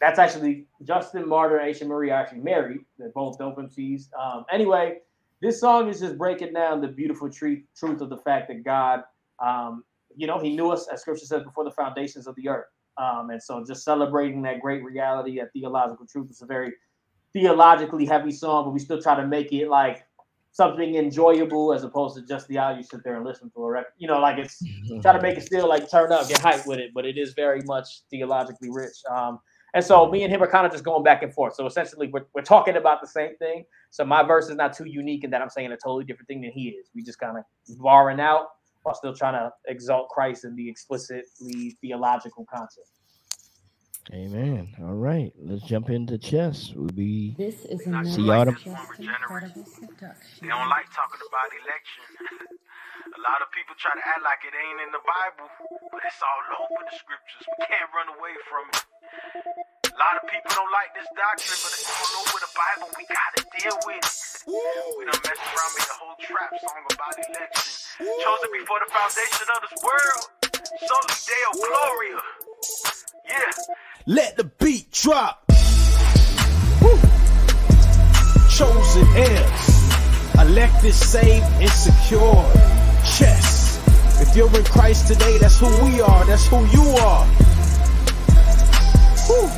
that's actually Justin Martyr and Aisha Marie are actually married. They're both dope M Cs. Um, anyway, this song is just breaking down the beautiful tre- truth of the fact that God um, – you know, he knew us, as scripture says, before the foundations of the earth. Um, and so just celebrating that great reality, that theological truth. It's a very theologically heavy song, but we still try to make it like something enjoyable as opposed to just the audio you sit there and listen to a record. You know, like it's try to make it still like turn up, get hyped with it, but it is very much theologically rich. Um, and so me and him are kind of just going back and forth. So essentially we're, we're talking about the same thing. So my verse is not too unique in that I'm saying a totally different thing than he is. We just kind of barring out, while still trying to exalt Christ in the explicitly theological concept. Amen. All right, let's jump into chess. We'll be this is another see y'all. Like they don't like talking about election. A lot of people try to act like it ain't in the Bible, but it's all over the scriptures. We can't run away from it. A lot of people don't like this doctrine, but it's all over the Bible. We gotta deal with it. We done mess around, made a whole trap song about election. Chosen before the foundation of this world. Soli Deo Gloria. Yeah. Let the beat drop. Woo. Chosen heirs, elected, saved, and secure. Chess. If you're in Christ today, that's who we are. That's who you are. Woo.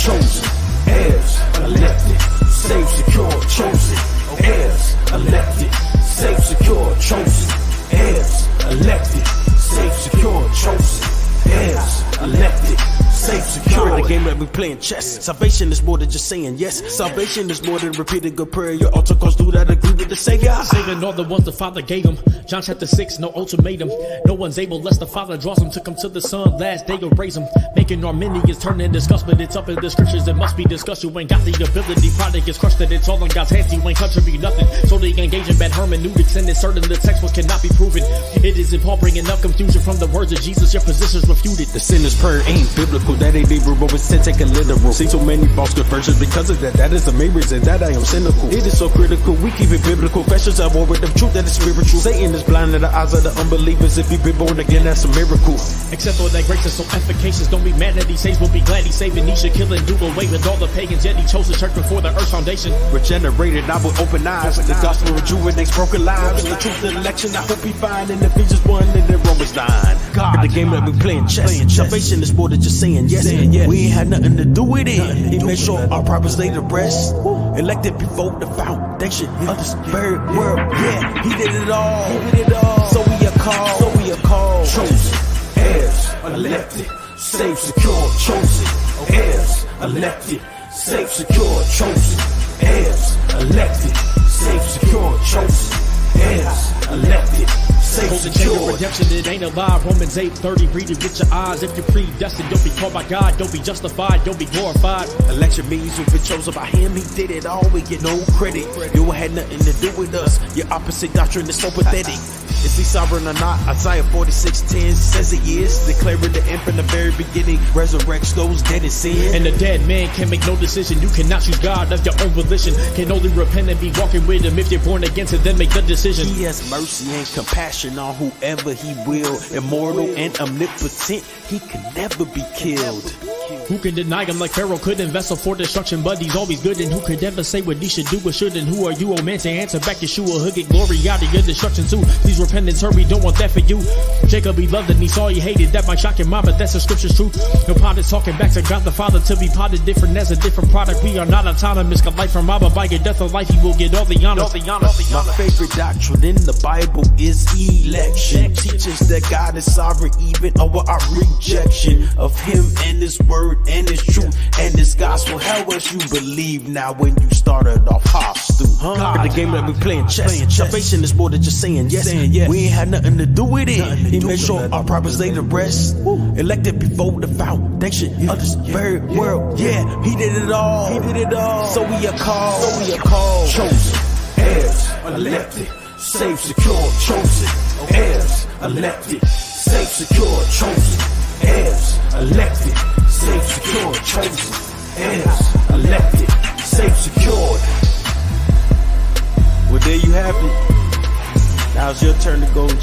Chosen heirs, elected, saved, secure. Chosen heirs, elected, saved, secure. Chosen heirs, elected, saved, secure. Chosen. Heirs, elected, safe, secure. The game that we playing chess. Yeah. Salvation is more than just saying yes. Yeah. Salvation is more than repeating good prayer. Your altar calls do that agree with the Savior. Saving all the ones the Father gave him. John chapter six, no ultimatum. No one's able lest the Father draws him. Took him to the Son, last day you'll raise him. Making Arminians turn and discuss, but it's up in the scriptures. It must be discussed. You ain't got the ability. Product is crushed, that it's all in God's hands. You ain't contribute nothing. So they engage in bad hermeneutics and inserting the text what cannot be proven. It isn't Paul bringing up confusion from the words of Jesus. Your positions refuted. The sinner's prayer ain't biblical. That ain't biblical. It's sin taken literal. See so many false conversions because of that. That is the main reason that I am cynical. It is so critical. We keep it biblical. Confessions are war with the truth that is spiritual. Satan is blind to the eyes of the unbelievers. If you've been born again, that's a miracle. Except for that grace is so efficacious. Don't be mad that he saves. We'll be glad he's saving. He should kill and do away with all the pagans. Yet he chose the church before the earth's foundation. Regenerated, I will open eyes. Open the eyes. Gospel rejuvenates broken lives. The truth of election, I hope he find in Ephesians one and in Romans nine. God, the game God. That we play. Chess. Salvation is more than just saying yes. Saying yes. We ain't had nothing to do with it. He made sure our prophets laid to rest. Woo. Elected before the foundation yeah. of this very yeah. world. Yeah, he did it all. He did it all. So we are called. So we are called. Chosen heirs, elected, safe, secure. Chosen heirs, elected, safe, secure. Chosen heirs, elected, safe, secure. Chosen heirs, elected, safe, secure. Redemption, it ain't alive. Romans eight thirty, read it with your eyes. If you're predestined, don't be called by God. Don't be justified, don't be glorified. Election means you've been chosen by him. He did it all, we get no credit. You had nothing to do with us. Your opposite doctrine is so pathetic. Is he sovereign or not? Isaiah forty-six ten says he is. Declaring the end from the very beginning. Resurrects those dead in sin. And the dead man can make no decision. You cannot choose God of your own volition. Can only repent and be walking with him if you're born again to then make the decision. He has mercy and compassion on whoever he will. Immortal and omnipotent, he can never be killed. Who can deny him like Pharaoh could? Vessel for destruction, but he's always good. And who could ever say what he should do or shouldn't? Who are you, oh man, to answer back Yeshua? Who get glory out of your destruction too? Please repentance, hurry, don't want that for you. Jacob, he loved and Esau, he hated. That might shock your mind, but that's the scripture's truth. No pot is talking back to God the Father. To be potted different as a different product. We are not autonomous. Got life from Abba. By your death or life, he will get all the honor. All the honor, all the honor. My favorite doctrine in the Bible is election. Teaches that God is sovereign even over our rejection of him and his word and his truth and his gospel. How else you believe now when you started off hostile? Huh? God, the game that we playing chess. Playing chess. Salvation is more than just saying yes. Saying yes. We ain't had nothing to do with it. He made sure our prophets laid to rest. Woo. Elected before the foundation yeah. of this yeah. very yeah. world. Yeah, he did it all. He did it all. So we are called. So we are called. Chosen heirs, elected, safe, secure. Chosen heirs, elected, safe, secure. Chosen heirs, elected, safe, secure. Chosen heirs, elected, safe, secured. Well, there you have it. Now it's your turn to go and